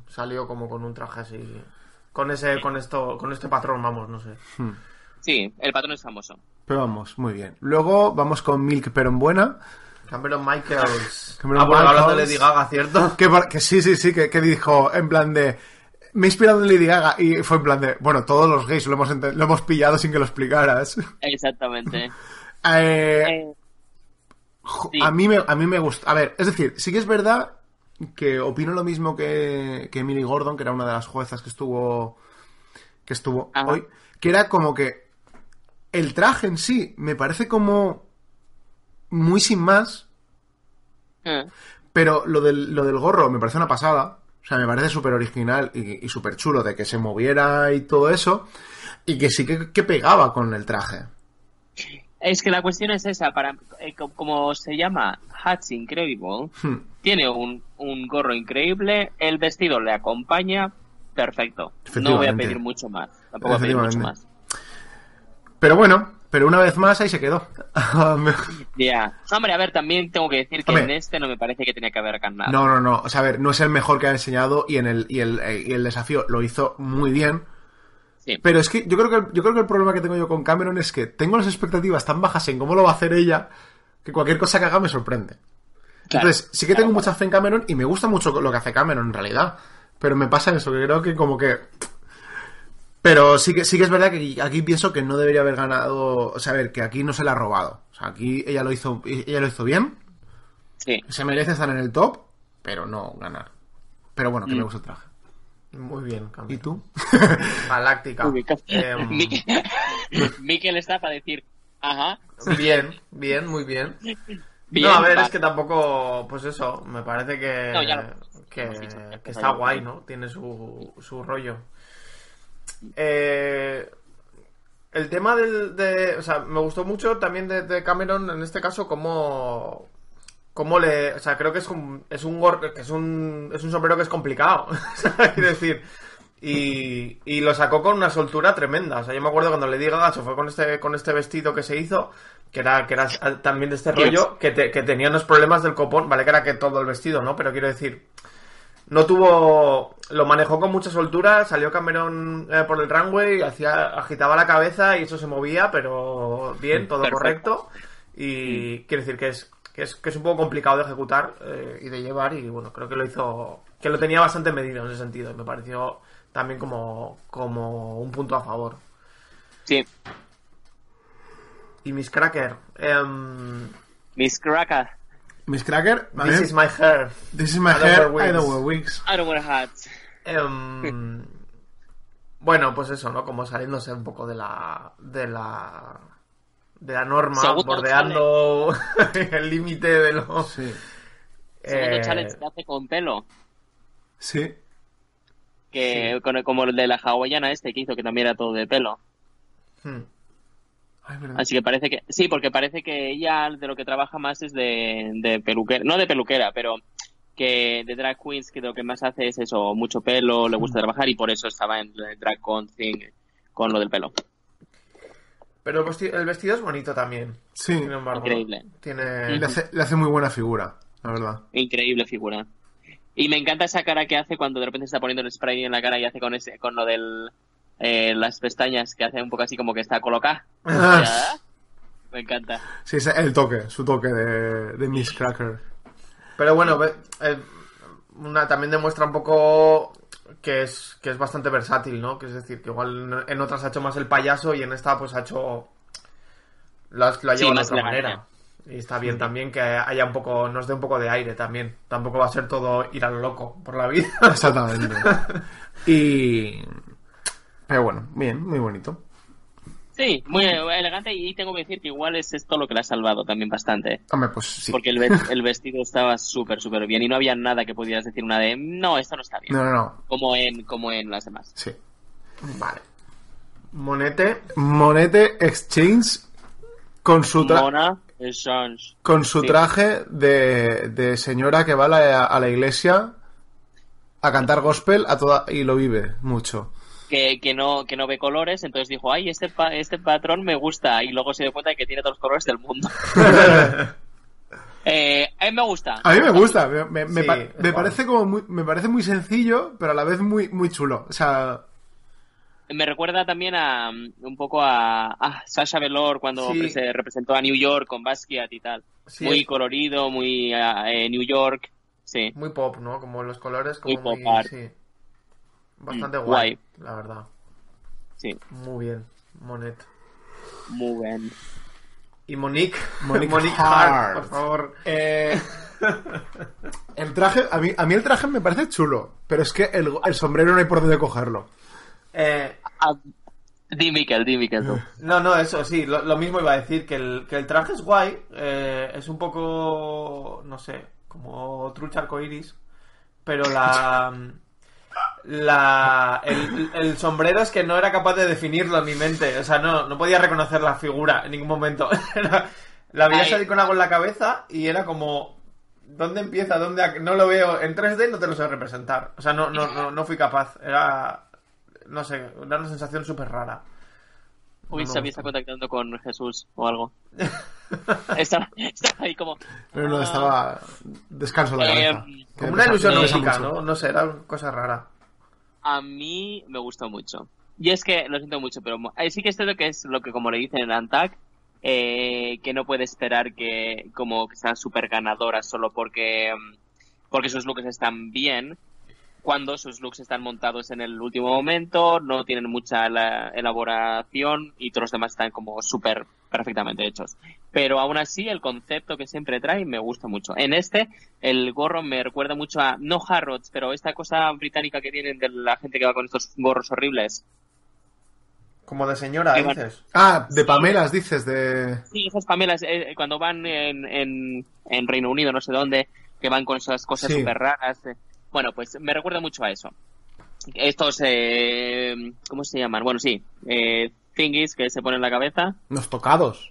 salió como con un traje así, con este patrón, vamos, no sé. Sí, el patrón es famoso. Pero vamos, muy bien. Luego vamos con Milk Perón Buena. Cameron Michaels. Bueno, hablando de Lady Gaga, ¿cierto? Que sí, que dijo en plan de... Me he inspirado en Lady Gaga, y fue en plan de... Bueno, todos los gays lo hemos pillado sin que lo explicaras. Exactamente. Sí. A mí me gusta... A ver, es decir, sí que es verdad que opino lo mismo que Emily Gordon, que era una de las juezas que estuvo Ajá. hoy, que era como que el traje en sí me parece como muy sin más, pero lo del gorro me parece una pasada. O sea, me parece súper original y súper chulo de que se moviera y todo eso, y que sí que pegaba con el traje. Es que la cuestión es esa, como se llama Hats Incredible, tiene un gorro increíble, el vestido le acompaña, perfecto. No voy a pedir mucho más, tampoco voy a pedir mucho más. Pero bueno, una vez más ahí se quedó. Ya. Hombre, a ver, también tengo que decir que en este no me parece que tenía que haber ganado. No. O sea, a ver, no es el mejor que ha enseñado y el desafío lo hizo muy bien. Sí. Pero es que yo creo que el problema que tengo yo con Cameron es que tengo las expectativas tan bajas en cómo lo va a hacer ella, que cualquier cosa que haga me sorprende. Claro, entonces, sí que tengo mucha fe en Cameron y me gusta mucho lo que hace Cameron en realidad. Pero me pasa eso, que creo que como que... Pero sí que es verdad que aquí pienso que no debería haber ganado, o sea, a ver, que aquí no se la ha robado. O sea, aquí ella lo hizo bien. Sí. Se merece estar en el top, pero no ganar. Pero bueno, que me gusta el traje. Muy bien, Cameron. ¿Y tú? Galáctica. Miquel está para decir, ajá. Bien, bien, muy bien. Bien, no, a ver, vale. Es que tampoco, pues eso, me parece que, no, que está guay, ¿no? Tiene su rollo. El tema o sea, me gustó mucho también de Cameron, en este caso, cómo le, o sea, creo que es un sombrero que es complicado, es decir, y lo sacó con una soltura tremenda. O sea, yo me acuerdo cuando Lady Gaga se fue con este vestido que se hizo, que era también de este rollo, que tenía unos problemas del copón, vale, que era que todo el vestido, ¿no? Pero quiero decir, lo manejó con mucha soltura, salió Cameron por el runway, agitaba la cabeza y eso se movía, pero bien, todo perfecto. Correcto. Y quiero decir que es un poco complicado de ejecutar y de llevar, y bueno, creo que lo hizo, que lo tenía bastante medido en ese sentido, me pareció también como un punto a favor. Sí. Y Miss Cracker. Miss Cracker. Miss Cracker. This is my hair. This is my hair. I don't wear wigs. I don't wear hats. Bueno, pues eso, ¿no? Como saliéndose un poco de la norma, bordeando el límite de los... Sí. Segundo challenge que hace con pelo. Sí. Que sí. Como el de la hawaiana que hizo, que también era todo de pelo. Ay, así que parece que... Sí, porque parece que ella de lo que trabaja más es de peluquera. No de peluquera, pero que de drag queens, que de lo que más hace es eso, mucho pelo, le gusta trabajar, y por eso estaba en DragCon con lo del pelo. Pero el vestido es bonito también. Sí. Sin embargo, increíble. Le hace muy buena figura, la verdad. Increíble figura. Y me encanta esa cara que hace cuando de repente se está poniendo el spray en la cara y hace con lo del... las pestañas, que hace un poco así como que está colocada. Me encanta. Sí, es su toque de Miss Cracker. Pero bueno, también demuestra un poco que es bastante versátil, ¿no? Que es decir, que igual en otras ha hecho más el payaso y en esta pues ha hecho... Lo ha llevado de otra manera. Y está bien también que haya un poco, nos dé un poco de aire también. Tampoco va a ser todo ir a lo loco por la vida. Exactamente. Pero bueno, bien, muy bonito. Sí, muy elegante, y tengo que decir que igual es esto lo que la ha salvado también bastante. Hombre, pues sí. Porque el vestido estaba súper, súper bien y no había nada que pudieras decir no, esto no está bien. No. Como en las demás. Sí. Vale. Monete X Change con su traje de señora que va a la iglesia a cantar gospel y lo vive mucho. Que no ve colores, entonces dijo, ay, este patrón me gusta, y luego se dio cuenta de que tiene todos los colores del mundo. A mí me gusta. A mí me gusta, me parece como muy sencillo, pero a la vez muy, muy chulo. O sea, me recuerda también un poco a Sasha Velour cuando se representó a New York con Basquiat y tal. Sí. Muy colorido, muy New York, sí. Muy pop, ¿no? Como los colores, como muy pop art. Sí. Bastante guay, la verdad. Sí. Muy bien, Monet. Muy bien. Y Monique Heart, por favor. El traje, a mí el traje me parece chulo, pero es que el sombrero no hay por dónde cogerlo. Di Miquel, tú. No, eso sí, lo mismo iba a decir, que el traje es guay, es un poco, no sé, como trucha arcoiris, pero el sombrero es que no era capaz de definirlo en mi mente, o sea, no podía reconocer la figura en ningún momento. La veía salir con algo en la cabeza y era como, ¿dónde empieza? No lo veo en 3D, no te lo sé representar, o sea, no fui capaz. Era, no sé, era una sensación súper rara. Uy, Xavi está contactando con Jesús o algo. Estaba ahí como... Pero no, estaba... Descanso la cabeza. Como una ilusión óptica, ¿no? No sé, era cosa rara. A mí me gustó mucho. Y es que, lo siento mucho, pero sí que esto es lo que, como le dicen en Antac, que no puede esperar que como que sean súper ganadoras solo porque sus looks están bien. cuando sus looks están montados en el último momento, no tienen mucha elaboración y todos los demás están como súper perfectamente hechos. Pero aún así, el concepto que siempre trae me gusta mucho. En este, el gorro me recuerda mucho a, no Harrods, pero esta cosa británica que tienen de la gente que va con estos gorros horribles. Como de señora, dices. Ah, de Pamelas, dices. Sí, esas Pamelas, cuando van en Reino Unido, no sé dónde, que van con esas cosas súper raras. Bueno, pues me recuerda mucho a eso. Estos, ¿cómo se llaman? Bueno, sí, thingies que se ponen en la cabeza. Los tocados.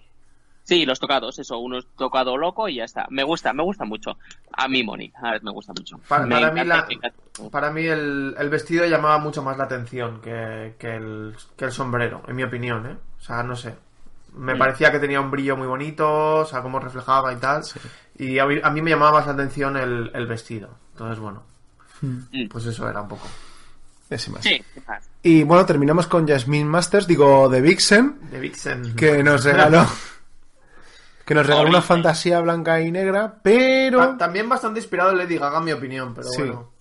Sí, los tocados, eso, uno tocado loco y ya está. Me gusta mucho. A mí, Moni, a ver, me gusta mucho. Para mí el vestido llamaba mucho más la atención que el sombrero, en mi opinión, ¿eh? O sea, no sé. Me parecía que tenía un brillo muy bonito, o sea, cómo reflejaba y tal. Sí. Y a mí me llamaba más la atención el vestido. Entonces, bueno. Pues eso era un poco. Sí. Y bueno, terminamos con Jasmine Masters, digo The Vixen. The Vixen. Que nos regaló una fantasía blanca y negra, pero. También bastante inspirado en Lady Gaga, en mi opinión, pero bueno.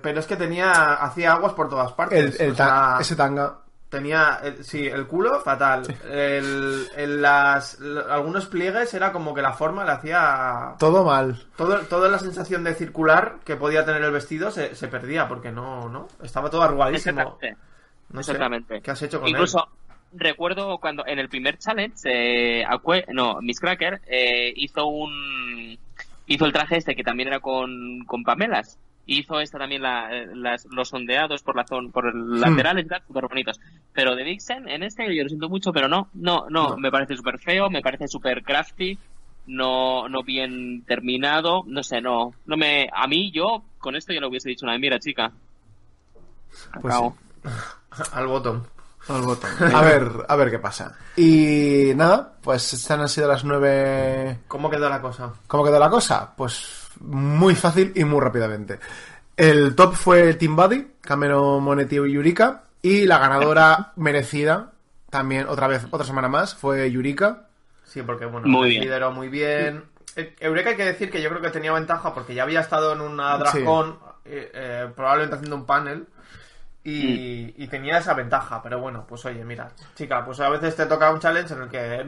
Pero es que hacía aguas por todas partes. Ese tanga. Tenía, el culo fatal. Sí. Algunos pliegues era como que la forma le hacía... Todo mal. Toda la sensación de circular que podía tener el vestido se perdía porque no. Estaba todo arrugadísimo. Exactamente. ¿Qué has hecho con él? Incluso recuerdo cuando en el primer challenge, Miss Cracker hizo el traje este que también era con Pamelas. Hizo esta también los ondeados por laterales, súper bonitos. Pero de Vixen, en este yo lo siento mucho, pero no. Me parece súper feo, me parece súper crafty, no bien terminado, no sé, no me... A mí, yo, con esto ya lo hubiese dicho, mira, chica. Pues sí. Al botón. A ver qué pasa. Y nada, pues están han sido las 9... ¿Cómo quedó la cosa? Pues... muy fácil y muy rápidamente. El top fue Team Buddy, Cameron, Monet y Eureka, y la ganadora merecida también otra semana más fue Eureka. Sí, porque bueno, lideró muy bien. Eureka, hay que decir que yo creo que tenía ventaja porque ya había estado en una DragCon, probablemente haciendo un panel y tenía esa ventaja, pero bueno, pues oye, mira, chica, pues a veces te toca un challenge en el que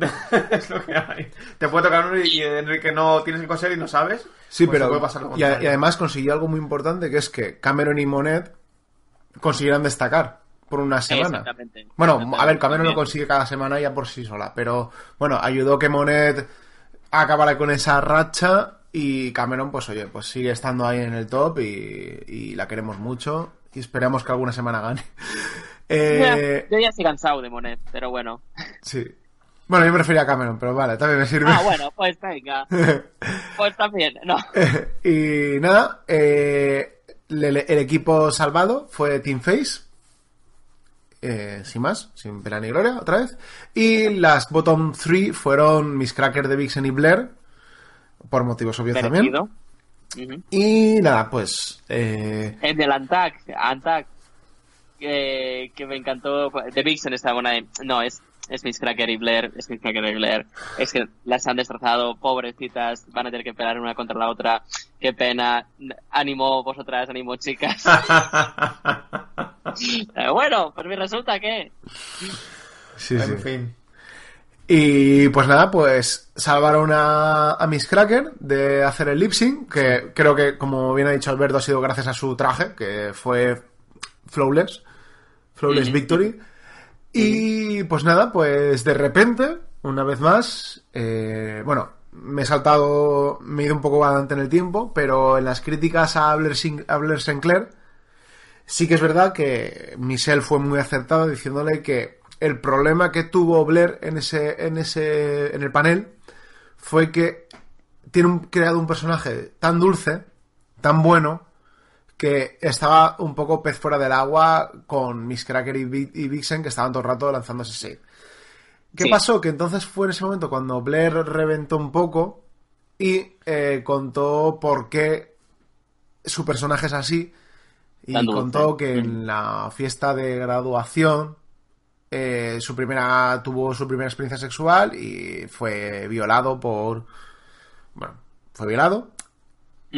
es lo que hay. Te puede tocar uno y en el que no tienes que coser y no sabes. Sí, pues pero y además consiguió algo muy importante, que es que Cameron y Monet consiguieran destacar por una semana. Exactamente. Bueno, a ver, Cameron lo consigue cada semana ya por sí sola, pero bueno, ayudó que Monet acabara con esa racha y Cameron, pues oye, pues sigue estando ahí en el top y la queremos mucho y esperamos que alguna semana gane. Yo ya estoy cansado de Monet, pero bueno. Sí. Bueno, yo me refería a Cameron, pero vale, también me sirve. Ah, bueno, pues venga. Pues también, no. Y nada, el equipo salvado fue Team Face. Sin más, sin pena ni gloria, otra vez. Y las bottom 3 fueron Miss Cracker, The Vixen y Blair. Por motivos obvios también. Y nada, pues... el del Antac. Que me encantó. The Vixen está buena. Es Miss Cracker y Blair, es que las han destrozado, pobrecitas, van a tener que pelear una contra la otra, qué pena, ánimo vosotras, ánimo chicas. Bueno, pues me resulta que... En fin. Y pues nada, pues salvaron a Miss Cracker de hacer el lip sync, que creo que, como bien ha dicho Alberto, ha sido gracias a su traje, que fue Flawless Victory. Y pues nada, pues de repente, una vez más, me he ido un poco adelante en el tiempo, pero en las críticas a Blair St. Clair, sí que es verdad que Michelle fue muy acertada diciéndole que el problema que tuvo Blair en el panel fue que tiene creado un personaje tan dulce, tan bueno, que estaba un poco pez fuera del agua con Miss Cracker y Vixen, que estaban todo el rato lanzándose shade. ¿Qué pasó? Que entonces fue en ese momento cuando Blair reventó un poco y contó por qué su personaje es así, y contó que en la fiesta de graduación tuvo su primera experiencia sexual y fue violado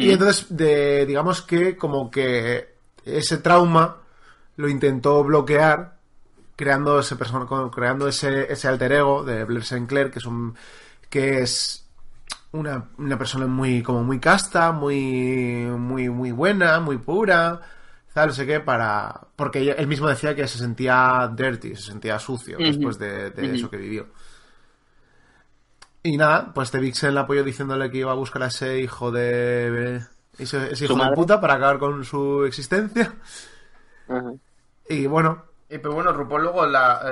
Y entonces, digamos que como que ese trauma lo intentó bloquear creando ese ese alter ego de Blair St. Clair, que es una persona muy casta, muy buena, muy pura, tal, no sé qué, porque él mismo decía que se sentía dirty, se sentía sucio después de eso que vivió. Y nada, pues The Vixen la apoyó diciéndole que iba a buscar a ese hijo de puta para acabar con su existencia. Y bueno, pero bueno, RuPaul luego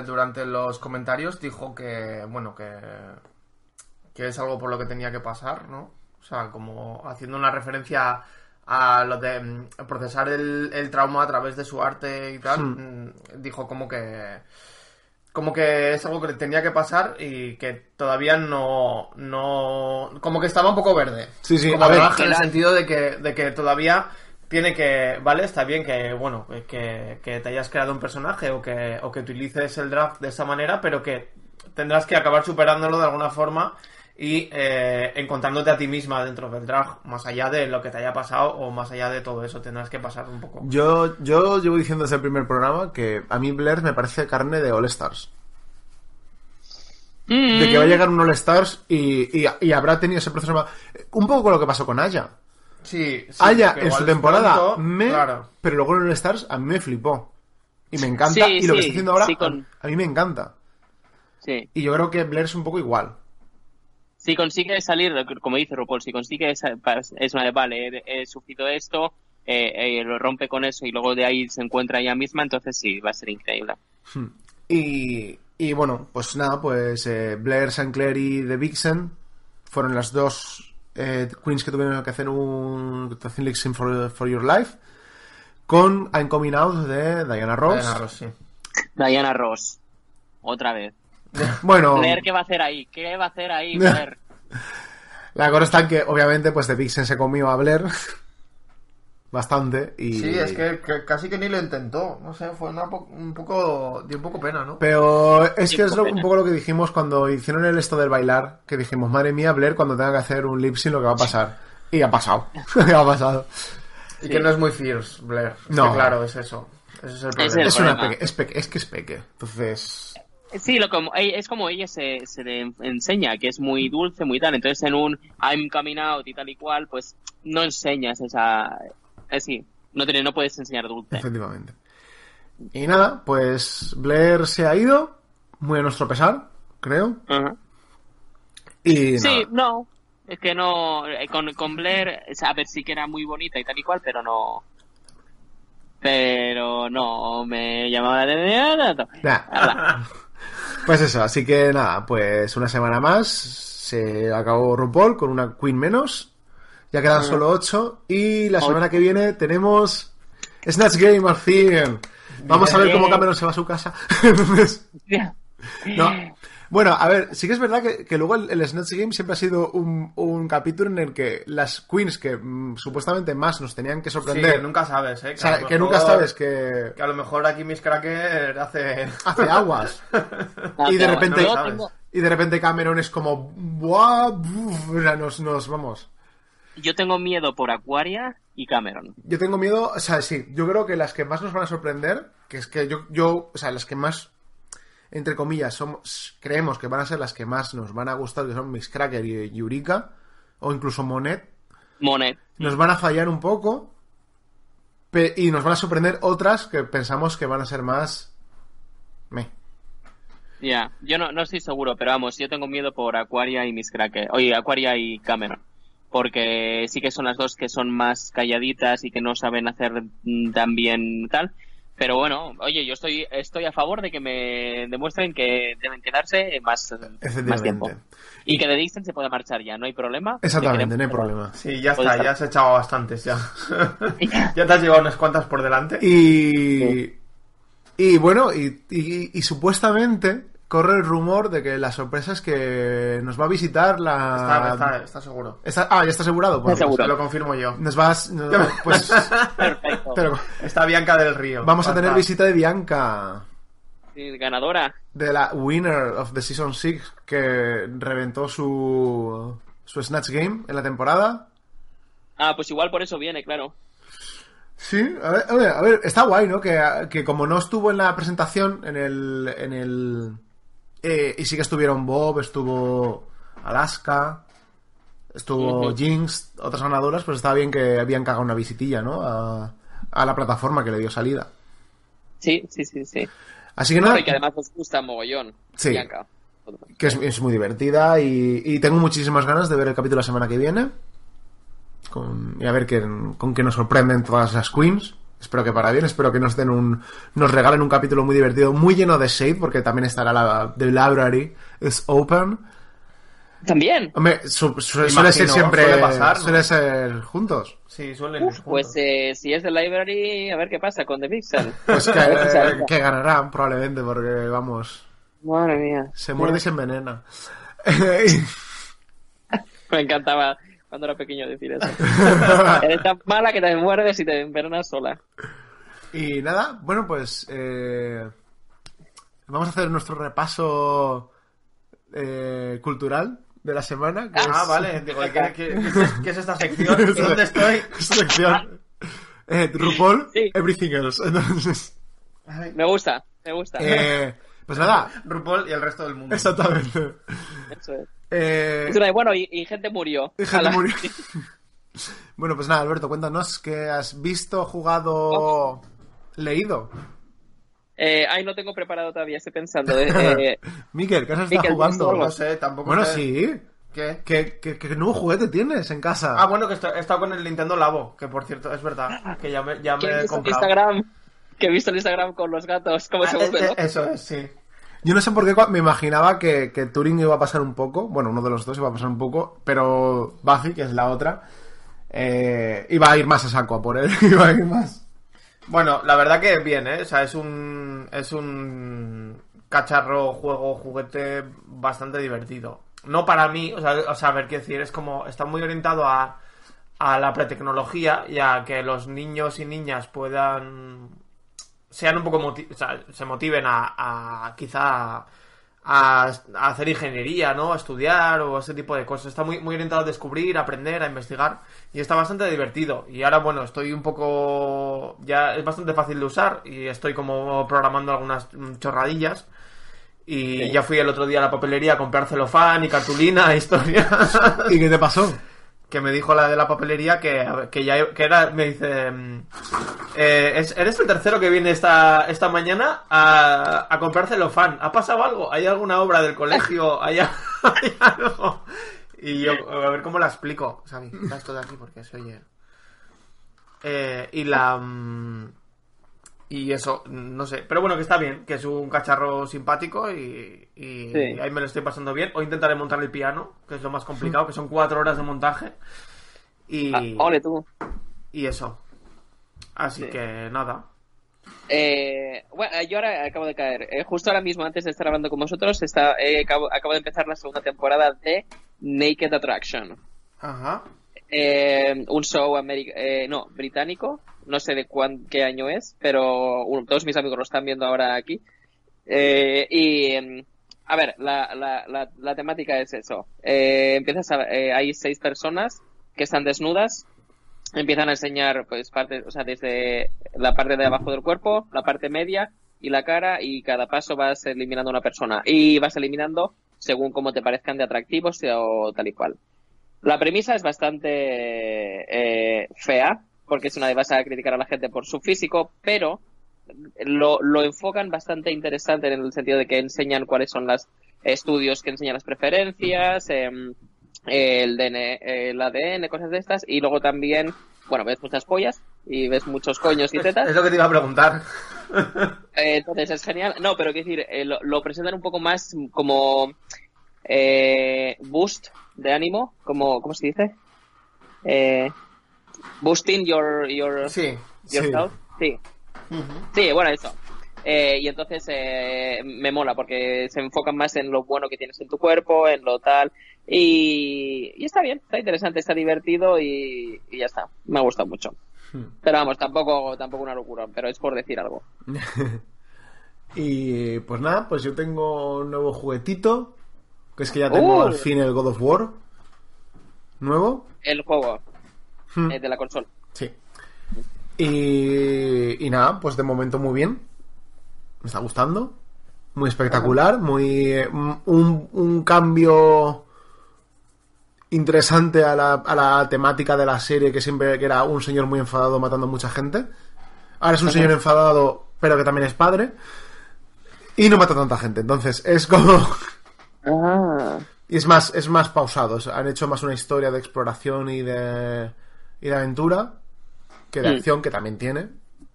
durante los comentarios dijo que, bueno, que es algo por lo que tenía que pasar, ¿no? O sea, como haciendo una referencia a lo de procesar el trauma a través de su arte y tal. Dijo como que es algo que tenía que pasar y que todavía no como que estaba un poco verde. Sí, sí, como a ver, en el sentido de que todavía tiene que, vale, está bien que, bueno, que te hayas creado un personaje o que utilices el draft de esa manera, pero que tendrás que acabar superándolo de alguna forma y encontrándote a ti misma dentro del drag, más allá de lo que te haya pasado o más allá de todo eso, tendrás que pasar un poco. Yo llevo diciendo desde el primer programa que a mí Blair me parece carne de All Stars. De que va a llegar un All Stars y habrá tenido ese proceso. Un poco con lo que pasó con Asia. Sí, Aya en su temporada pronto, claro. Pero luego en All Stars a mí me flipó y me encanta, y lo que está haciendo ahora a mí me encanta, y yo creo que Blair es un poco igual. Si consigue salir, como dice RuPaul, si consigue es una de, vale, he sufrido esto, lo rompe con eso y luego de ahí se encuentra ella misma, entonces sí, va a ser increíble. Y bueno, pues nada, pues Blair St. Clair y The Vixen fueron las dos queens que tuvieron que hacer un Lip-Sync for Your Life con I'm Coming Out de Diana Ross. Diana Ross, otra vez. Bueno, Blair, ¿qué va a hacer ahí? Blair? La cosa está en que, obviamente, pues The Vixen se comió a Blair bastante y... Sí, es que casi que ni lo intentó. No sé, fue un poco pena, ¿no? Pero es que es un poco lo que dijimos cuando hicieron esto del bailar, que dijimos, madre mía, Blair, cuando tenga que hacer un lip-sync, lo que va a pasar. Y ha pasado. Y que no es muy fierce, Blair. No. Claro, es eso. Eso es el problema. Es que es peque. Entonces... Sí, es como ella se le enseña, que es muy dulce, muy tal. Entonces, en un I'm coming out y tal y cual, pues no enseñas esa... sí, no puedes enseñar dulce. Efectivamente. Y nada, pues Blair se ha ido, muy a nuestro pesar, creo. Y sí, no, es que no... Con Blair, a ver, sí que era muy bonita y tal y cual, pero no... me llamaba de... Pues eso, así que nada, pues una semana más se acabó RuPaul con una queen menos, ya quedan solo 8 y la semana que viene tenemos Snatch Game al fin. Vamos a ver cómo Cameron se va a su casa. No. Bueno, a ver, sí que es verdad que luego el Snatch Game siempre ha sido un capítulo en el que las queens que supuestamente más nos tenían que sorprender... Sí, nunca sabes, ¿eh? Que a lo mejor aquí Miss Cracker hace aguas. Y de repente... No sabes. Y de repente Cameron es como... ¡Buah! Nos vamos. Yo tengo miedo por Aquaria y Cameron. Yo tengo miedo... O sea, sí. Yo creo que las que más nos van a sorprender... Que es que yo... O sea, las que más... entre comillas, creemos que van a ser las que más nos van a gustar, que son Miss Cracker y Eureka, o incluso Monet. Nos van a fallar un poco y nos van a sorprender otras que pensamos que van a ser más... Yo no estoy seguro, pero vamos, yo tengo miedo por Aquaria y Miss Cracker, oye, Aquaria y Cameron, porque sí que son las dos que son más calladitas y que no saben hacer tan bien tal... Pero bueno, oye, yo estoy a favor de que me demuestren que deben quedarse más tiempo. Y que de Dixon se pueda marchar ya, no hay problema. Exactamente, no hay problema. Sí, ya está, ya has echado bastantes ya. Ya te has llevado unas cuantas por delante. Y bueno, y supuestamente corre el rumor de que la sorpresa es que nos va a visitar la... Está seguro. Ya está asegurado. Pues, seguro. Te lo confirmo yo. Pues... Perfecto. Está Bianca del Río. Vamos a tener visita de Bianca. Sí, ganadora. De la winner of the Season 6, que reventó su Snatch Game en la temporada. Ah, pues igual por eso viene, claro. Sí, a ver, está guay, ¿no? Que como no estuvo en la presentación, y sí que estuvieron Bob, estuvo Alaska, estuvo Jinx, otras ganadoras, pues estaba bien que habían cagado una visitilla, ¿no? A la plataforma que le dio salida. Sí. Así que nada. Claro, y que además nos gusta mogollón. Sí. Bianca. Que es muy divertida y tengo muchísimas ganas de ver el capítulo la semana que viene. Y a ver con qué nos sorprenden todas las queens. Espero que para bien, espero que nos regalen un capítulo muy divertido, muy lleno de shade, porque también estará la The Library is Open. También. Hombre, suele ser siempre, suele pasar, ¿no? Suele ser juntos. Sí, suelen ser juntos. Pues si es The Library, a ver qué pasa con The Vixen. Pues que ganarán probablemente, porque vamos. Madre mía. Se muerde y se envenena. Me encantaba cuando era pequeño decir eso. Eres tan mala que te muerdes y te envenenas sola. Y nada, bueno, pues vamos a hacer nuestro repaso cultural de la semana. Vale. Digo, ¿qué es esta sección? ¿Y dónde estoy? Sección. RuPaul, sí. Everything Else. Entonces, me gusta. Pues nada. RuPaul y el resto del mundo. Exactamente. Eso es. Bueno, y gente murió. Bueno, pues nada, Alberto, cuéntanos qué has visto, jugado, leído. No tengo preparado todavía, estoy pensando. Miquel, ¿qué has estado jugando? No sé, tampoco. Bueno, sí. ¿Qué? ¿Qué nuevo juguete tienes en casa? Ah, bueno, que he estado con el Nintendo Labo, que por cierto, es verdad, que ya me he comprado. Que he visto el Instagram con los gatos, cómo se vuelve, ¿no? Eso es, sí. Yo no sé por qué me imaginaba que Turing iba a pasar un poco, bueno, uno de los dos iba a pasar un poco, pero Buffy, que es la otra, iba a ir más a saco a por él, iba a ir más. Bueno, la verdad que bien, o sea, es un cacharro, juego, juguete bastante divertido. No para mí, o sea, a ver qué decir, es como, está muy orientado a la pretecnología y a que los niños y niñas sean un poco, se motiven a quizá a hacer ingeniería, ¿no? A estudiar o ese tipo de cosas. Está muy, muy orientado a descubrir, a aprender, a investigar. Y está bastante divertido. Y ahora, bueno, estoy un poco... Ya es bastante fácil de usar y estoy como programando algunas chorradillas. Y sí. Ya fui el otro día a la papelería a comprar celofán y cartulina e historias. ¿Y qué te pasó? Que me dijo la de la papelería que me dice, eres el tercero que viene esta mañana a comprar celofán. ¿Ha pasado algo? ¿Hay alguna obra del colegio? ¿Hay algo? Y yo, a ver cómo la explico, Xavi, da esto de aquí porque se oye. Y eso, no sé. Pero bueno, que está bien, que es un cacharro simpático y sí. Ahí me lo estoy pasando bien. Hoy intentaré montar el piano, que es lo más complicado, que son 4 horas de montaje. ¡Ole tú! Y eso. Así sí. Que nada. Bueno, yo ahora acabo de caer. Justo ahora mismo, antes de estar hablando con vosotros, acabo de empezar la segunda temporada de Naked Attraction. Ajá. Un show británico, no sé de qué año es, pero todos mis amigos lo están viendo ahora aquí. A ver, la temática es eso. Hay 6 personas que están desnudas, empiezan a enseñar pues partes, o sea, desde la parte de abajo del cuerpo, la parte media y la cara, y cada paso vas eliminando una persona y vas eliminando según como te parezcan de atractivos o tal y cual. La premisa es bastante fea, porque vas a criticar a la gente por su físico, pero lo enfocan bastante interesante en el sentido de que enseñan cuáles son los estudios que enseñan las preferencias, el ADN, cosas de estas, y luego también, bueno, ves muchas pollas y ves muchos coños y tetas. Es lo que te iba a preguntar. Entonces es genial. No, pero quiero decir, lo presentan un poco más como... boost de ánimo, como ¿cómo se dice? Boosting your yourself. Sí. Uh-huh. Sí, bueno, eso. Y entonces me mola porque se enfocan más en lo bueno que tienes en tu cuerpo, en lo tal, y está bien, está interesante, está divertido y ya está. Me ha gustado mucho. Pero vamos, tampoco una locura, pero es por decir algo. Y pues nada, pues yo tengo un nuevo juguetito. Que es que ya tengo al fin el God of War nuevo. El juego. de la consola. Sí. Y nada, pues de momento muy bien. Me está gustando. Muy espectacular. Muy un cambio interesante a la temática de la serie, que siempre que era un señor muy enfadado matando mucha gente. Ahora es un señor enfadado, pero que también es padre. Y no mata tanta gente. Entonces, es como... Y es más pausado. Han hecho más una historia de exploración y de aventura que de acción, que también tiene,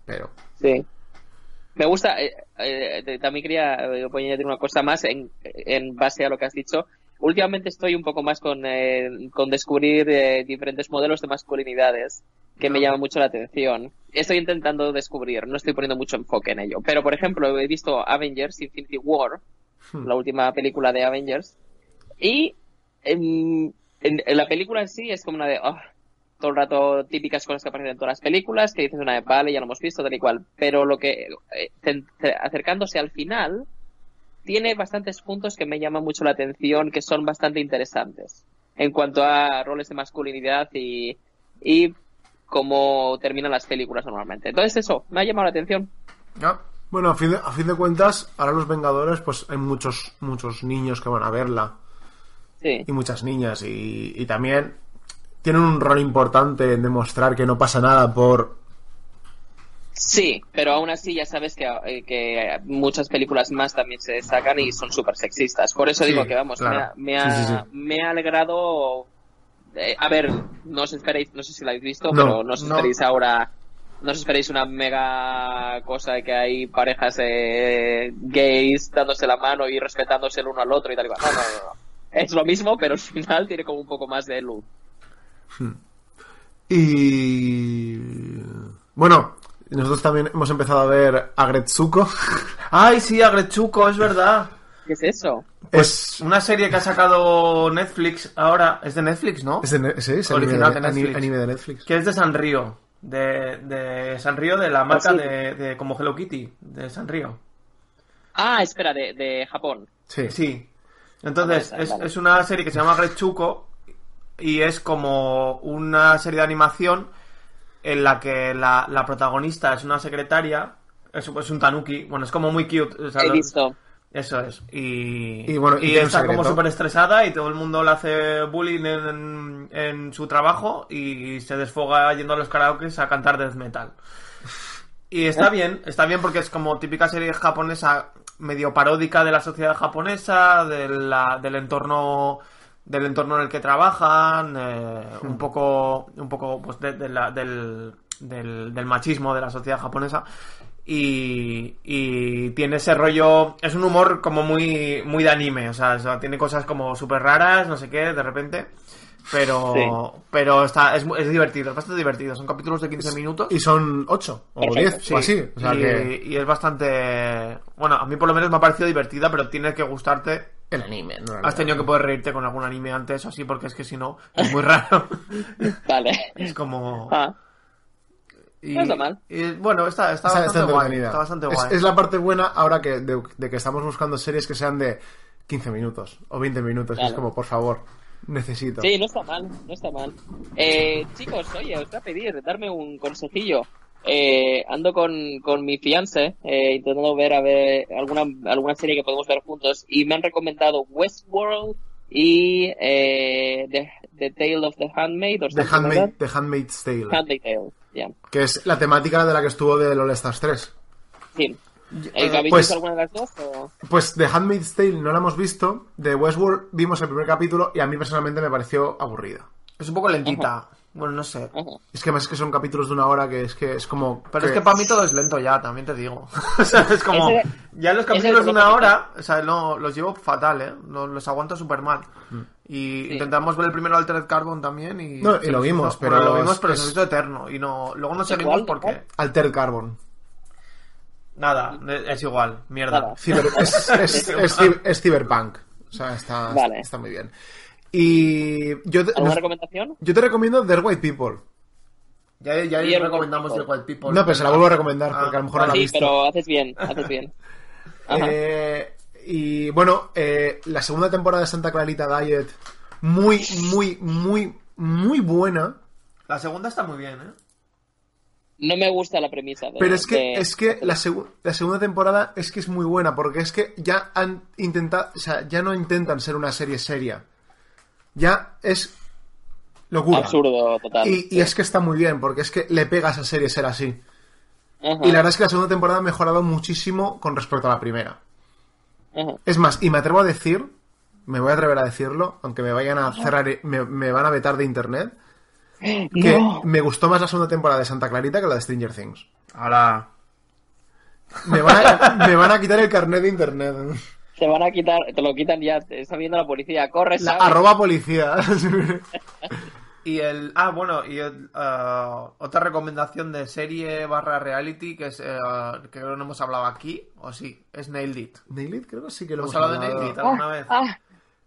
pero... Sí. Me gusta. También quería añadir una cosa más en base a lo que has dicho. Últimamente estoy un poco más con descubrir diferentes modelos de masculinidades que me llama mucho la atención. Estoy intentando descubrir, no estoy poniendo mucho enfoque en ello. Pero, por ejemplo, he visto Avengers Infinity War, la última película de Avengers, y en la película en sí es como una de... todo el rato típicas cosas que aparecen en todas las películas, que dices una de vale, ya lo hemos visto, tal y cual. Pero lo que acercándose al final, tiene bastantes puntos que me llaman mucho la atención, que son bastante interesantes en cuanto a roles de masculinidad y cómo terminan las películas normalmente. Entonces eso, me ha llamado la atención. Ah, bueno, a fin de cuentas, ahora los Vengadores, pues hay muchos niños que van a verla. Sí. Y muchas niñas, y también tienen un rol importante en demostrar que no pasa nada por... Sí, pero aún así ya sabes que muchas películas más también se destacan y son súper sexistas. Por eso digo que vamos, claro. Me ha alegrado... a ver, no os esperéis, no sé si la habéis visto, pero no os esperéis ahora... No os esperéis una mega cosa de que hay parejas gays dándose la mano y respetándose el uno al otro y tal y cual. No. Es lo mismo, pero al final tiene como un poco más de luz. Y bueno, nosotros también hemos empezado a ver Aggretsuko. ¡Ay, sí, Aggretsuko! Es verdad. ¿Qué es eso? Pues es una serie que ha sacado Netflix ahora. Es de Netflix, ¿no? Sí, es original anime de Netflix. Que es de Sanrio. De Sanrio, de la marca de como Hello Kitty, de Sanrio. Ah, espera, de Japón. Sí. Entonces, es una serie que se llama Aggretsuko. Y es como una serie de animación en la que la protagonista es una secretaria, es un tanuki, bueno, es como muy cute. ¿Sabes? He visto. Eso es. Y bueno, y está como súper estresada y todo el mundo le hace bullying en su trabajo y se desfoga yendo a los karaokes a cantar death metal. Y está bien porque es como típica serie japonesa medio paródica de la sociedad japonesa, del entorno en el que trabajan, un poco pues del machismo de la sociedad japonesa, y tiene ese rollo, es un humor como muy muy de anime, o sea tiene cosas como súper raras, no sé qué, de repente, pero es divertido, es bastante divertido, son capítulos de 15 minutos y son 8 o 10 o así, o sea y es bastante, bueno, a mí por lo menos me ha parecido divertida, pero tiene que gustarte el anime. No, has tenido que poder reírte con algún anime antes o así, porque es que si no, es muy raro. Vale. Es como... Y, no está mal. Y, bueno, está bastante guay. Está bastante guay. Es la parte buena ahora que de que estamos buscando series que sean de 15 minutos o 20 minutos. Claro. Es como, por favor, necesito. Sí, no está mal. Chicos, oye, os voy a pedir, darme un consejillo. Ando con mi fiancé intentando ver alguna serie que podemos ver juntos, y me han recomendado Westworld y The Tale of the Handmaid, The Handmaid's Tale. Handmaid's Tale, yeah. Que es la temática de la que estuvo de All Stars 3. Sí. ¿Habéis visto alguna de las dos? O... Pues The Handmaid's Tale no la hemos visto. De Westworld vimos el primer capítulo y a mí personalmente me pareció aburrida. Es un poco lentita. Ajá. Bueno, no sé. Ajá. Es que más que son capítulos de una hora, que es como... Pero es que para mí todo es lento ya, también te digo. O sea, es como... ya los capítulos de una hora, o sea, no, los llevo fatal, ¿eh? Los aguanto súper mal. Y intentamos ver el primero Altered Carbon también y... No, y lo vimos, pero se hizo eterno. Y no, luego no seguimos porque... Altered Carbon. Nada, es igual, mierda. Nada. Es Cyberpunk. O sea, está muy bien. Y ¿alguna recomendación? Yo te recomiendo The White People. Ya recomendamos The White People. No, pero se la vuelvo a recomendar porque a lo mejor no la has visto. Sí, pero haces bien. Y bueno, la segunda temporada de Santa Clarita Diet, muy, muy, muy, muy buena. La segunda está muy bien, ¿eh? No me gusta la premisa. Pero es que la segunda temporada es que es muy buena, porque es que ya han intentado, o sea, ya no intentan ser una serie seria. Ya es locura. Absurdo, total. Y es que está muy bien, porque es que le pega a esa serie ser así. Ajá. Y la verdad es que la segunda temporada ha mejorado muchísimo con respecto a la primera. Ajá. Es más, y me atrevo a decir, me voy a atrever a decirlo, aunque me vayan a cerrar, me van a vetar de internet. Que me gustó más la segunda temporada de Santa Clarita que la de Stranger Things. ¡Hala! Me van a quitar el carnet de internet. Te van a quitar, te lo quitan ya, te está viendo la policía, corre, ¿sabes? @policía. Y el... Ah, bueno, y el, otra recomendación de serie barra reality que es que no hemos hablado aquí, o sí, es Nailed It. Nailed It creo que sí que lo hemos hablado. ¿Hemos hablado de Nailed It alguna vez?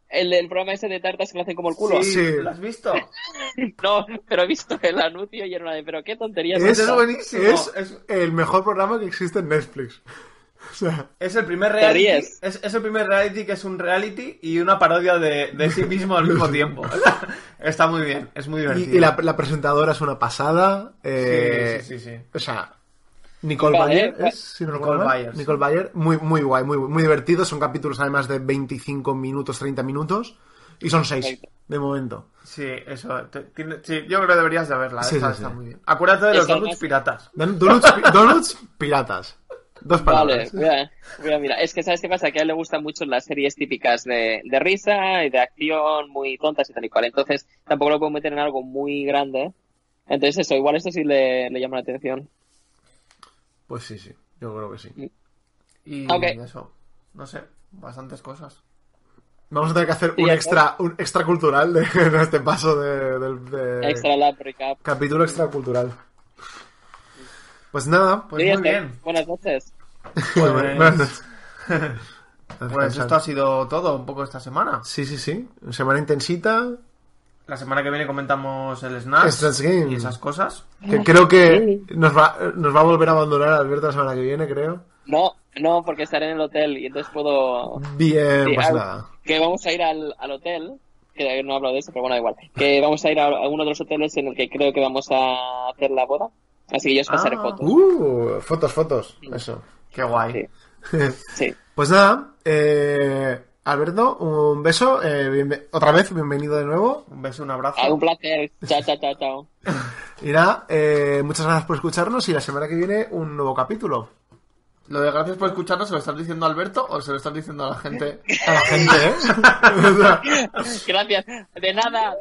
El programa ese de tartas que lo hacen como el culo. Sí. ¿Lo has visto? No, pero he visto el anuncio y era una de... Pero qué tontería. Es buenísimo. Es el mejor programa que existe en Netflix. O sea, es el primer reality. Es el primer reality que es un reality y una parodia de sí mismo al mismo tiempo. Está muy bien, es muy divertido. Y la presentadora es una pasada. Sí. O sea, Nicole Bayer, si no recuerdo mal. Nicole Bayer, muy, muy guay, muy, muy divertido. Son capítulos además de 25 minutos, 30 minutos. Y son 6, de momento. Sí, eso. Sí, yo creo que deberías de verla. Sí, está muy bien. Acuérdate de los donuts piratas. Donuts piratas. Dos palabras. Vale, mira. Es que ¿sabes qué pasa? Que a él le gustan mucho las series típicas de risa y de acción, muy tontas y tal y cual. Entonces tampoco lo puedo meter en algo muy grande. Entonces eso, igual esto sí le llama la atención. Pues sí, yo creo que sí. Y eso, no sé, bastantes cosas. Vamos a tener que hacer un extra cultural de este paso de extra lab recap. Capítulo extra cultural. Pues nada, pues muy bien. Buenas noches. Pues esto ha sido todo un poco esta semana. Sí. Semana intensita. La semana que viene comentamos el Snatch Game y esas cosas. Que creo que nos va a volver a abandonar Alberto la semana que viene, creo. No, porque estaré en el hotel y entonces puedo... Bien, sí, pues nada. Que vamos a ir al hotel, que no hablo de eso, pero bueno, da igual. Que vamos a ir a uno de los hoteles en el que creo que vamos a hacer la boda. Así que yo os pasaré fotos. Fotos, eso. Qué guay. Sí. Pues nada, Alberto, un beso, otra vez, bienvenido de nuevo. Un beso, un abrazo. Un placer, chao. Y nada, muchas gracias por escucharnos y la semana que viene un nuevo capítulo. Lo de gracias por escucharnos, ¿se lo estás diciendo a Alberto o se lo estás diciendo a la gente? A la gente, ¿eh? Gracias, de nada.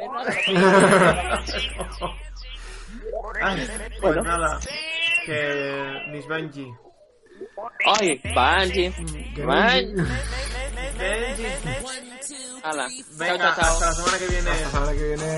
Ay, pues nada, que mis Benji. Ay, Benji. Hala. Venga, chao. Hasta la semana que viene.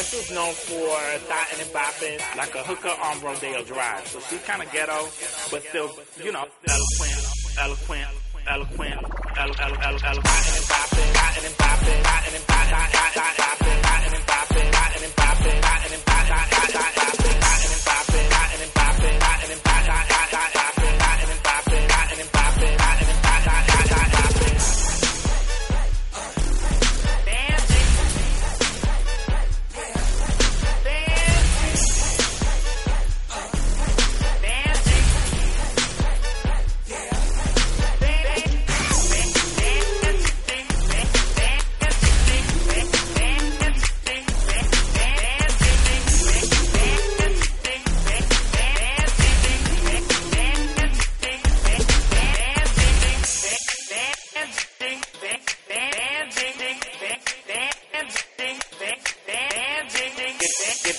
This is known for thotting and bopping like a hooker on Rodeo Drive. So she's kind of ghetto, but still, you know, eloquent.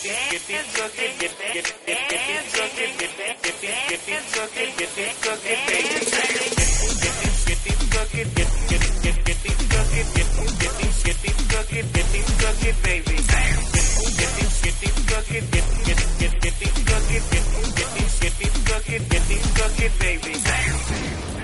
Get these cookies, baby.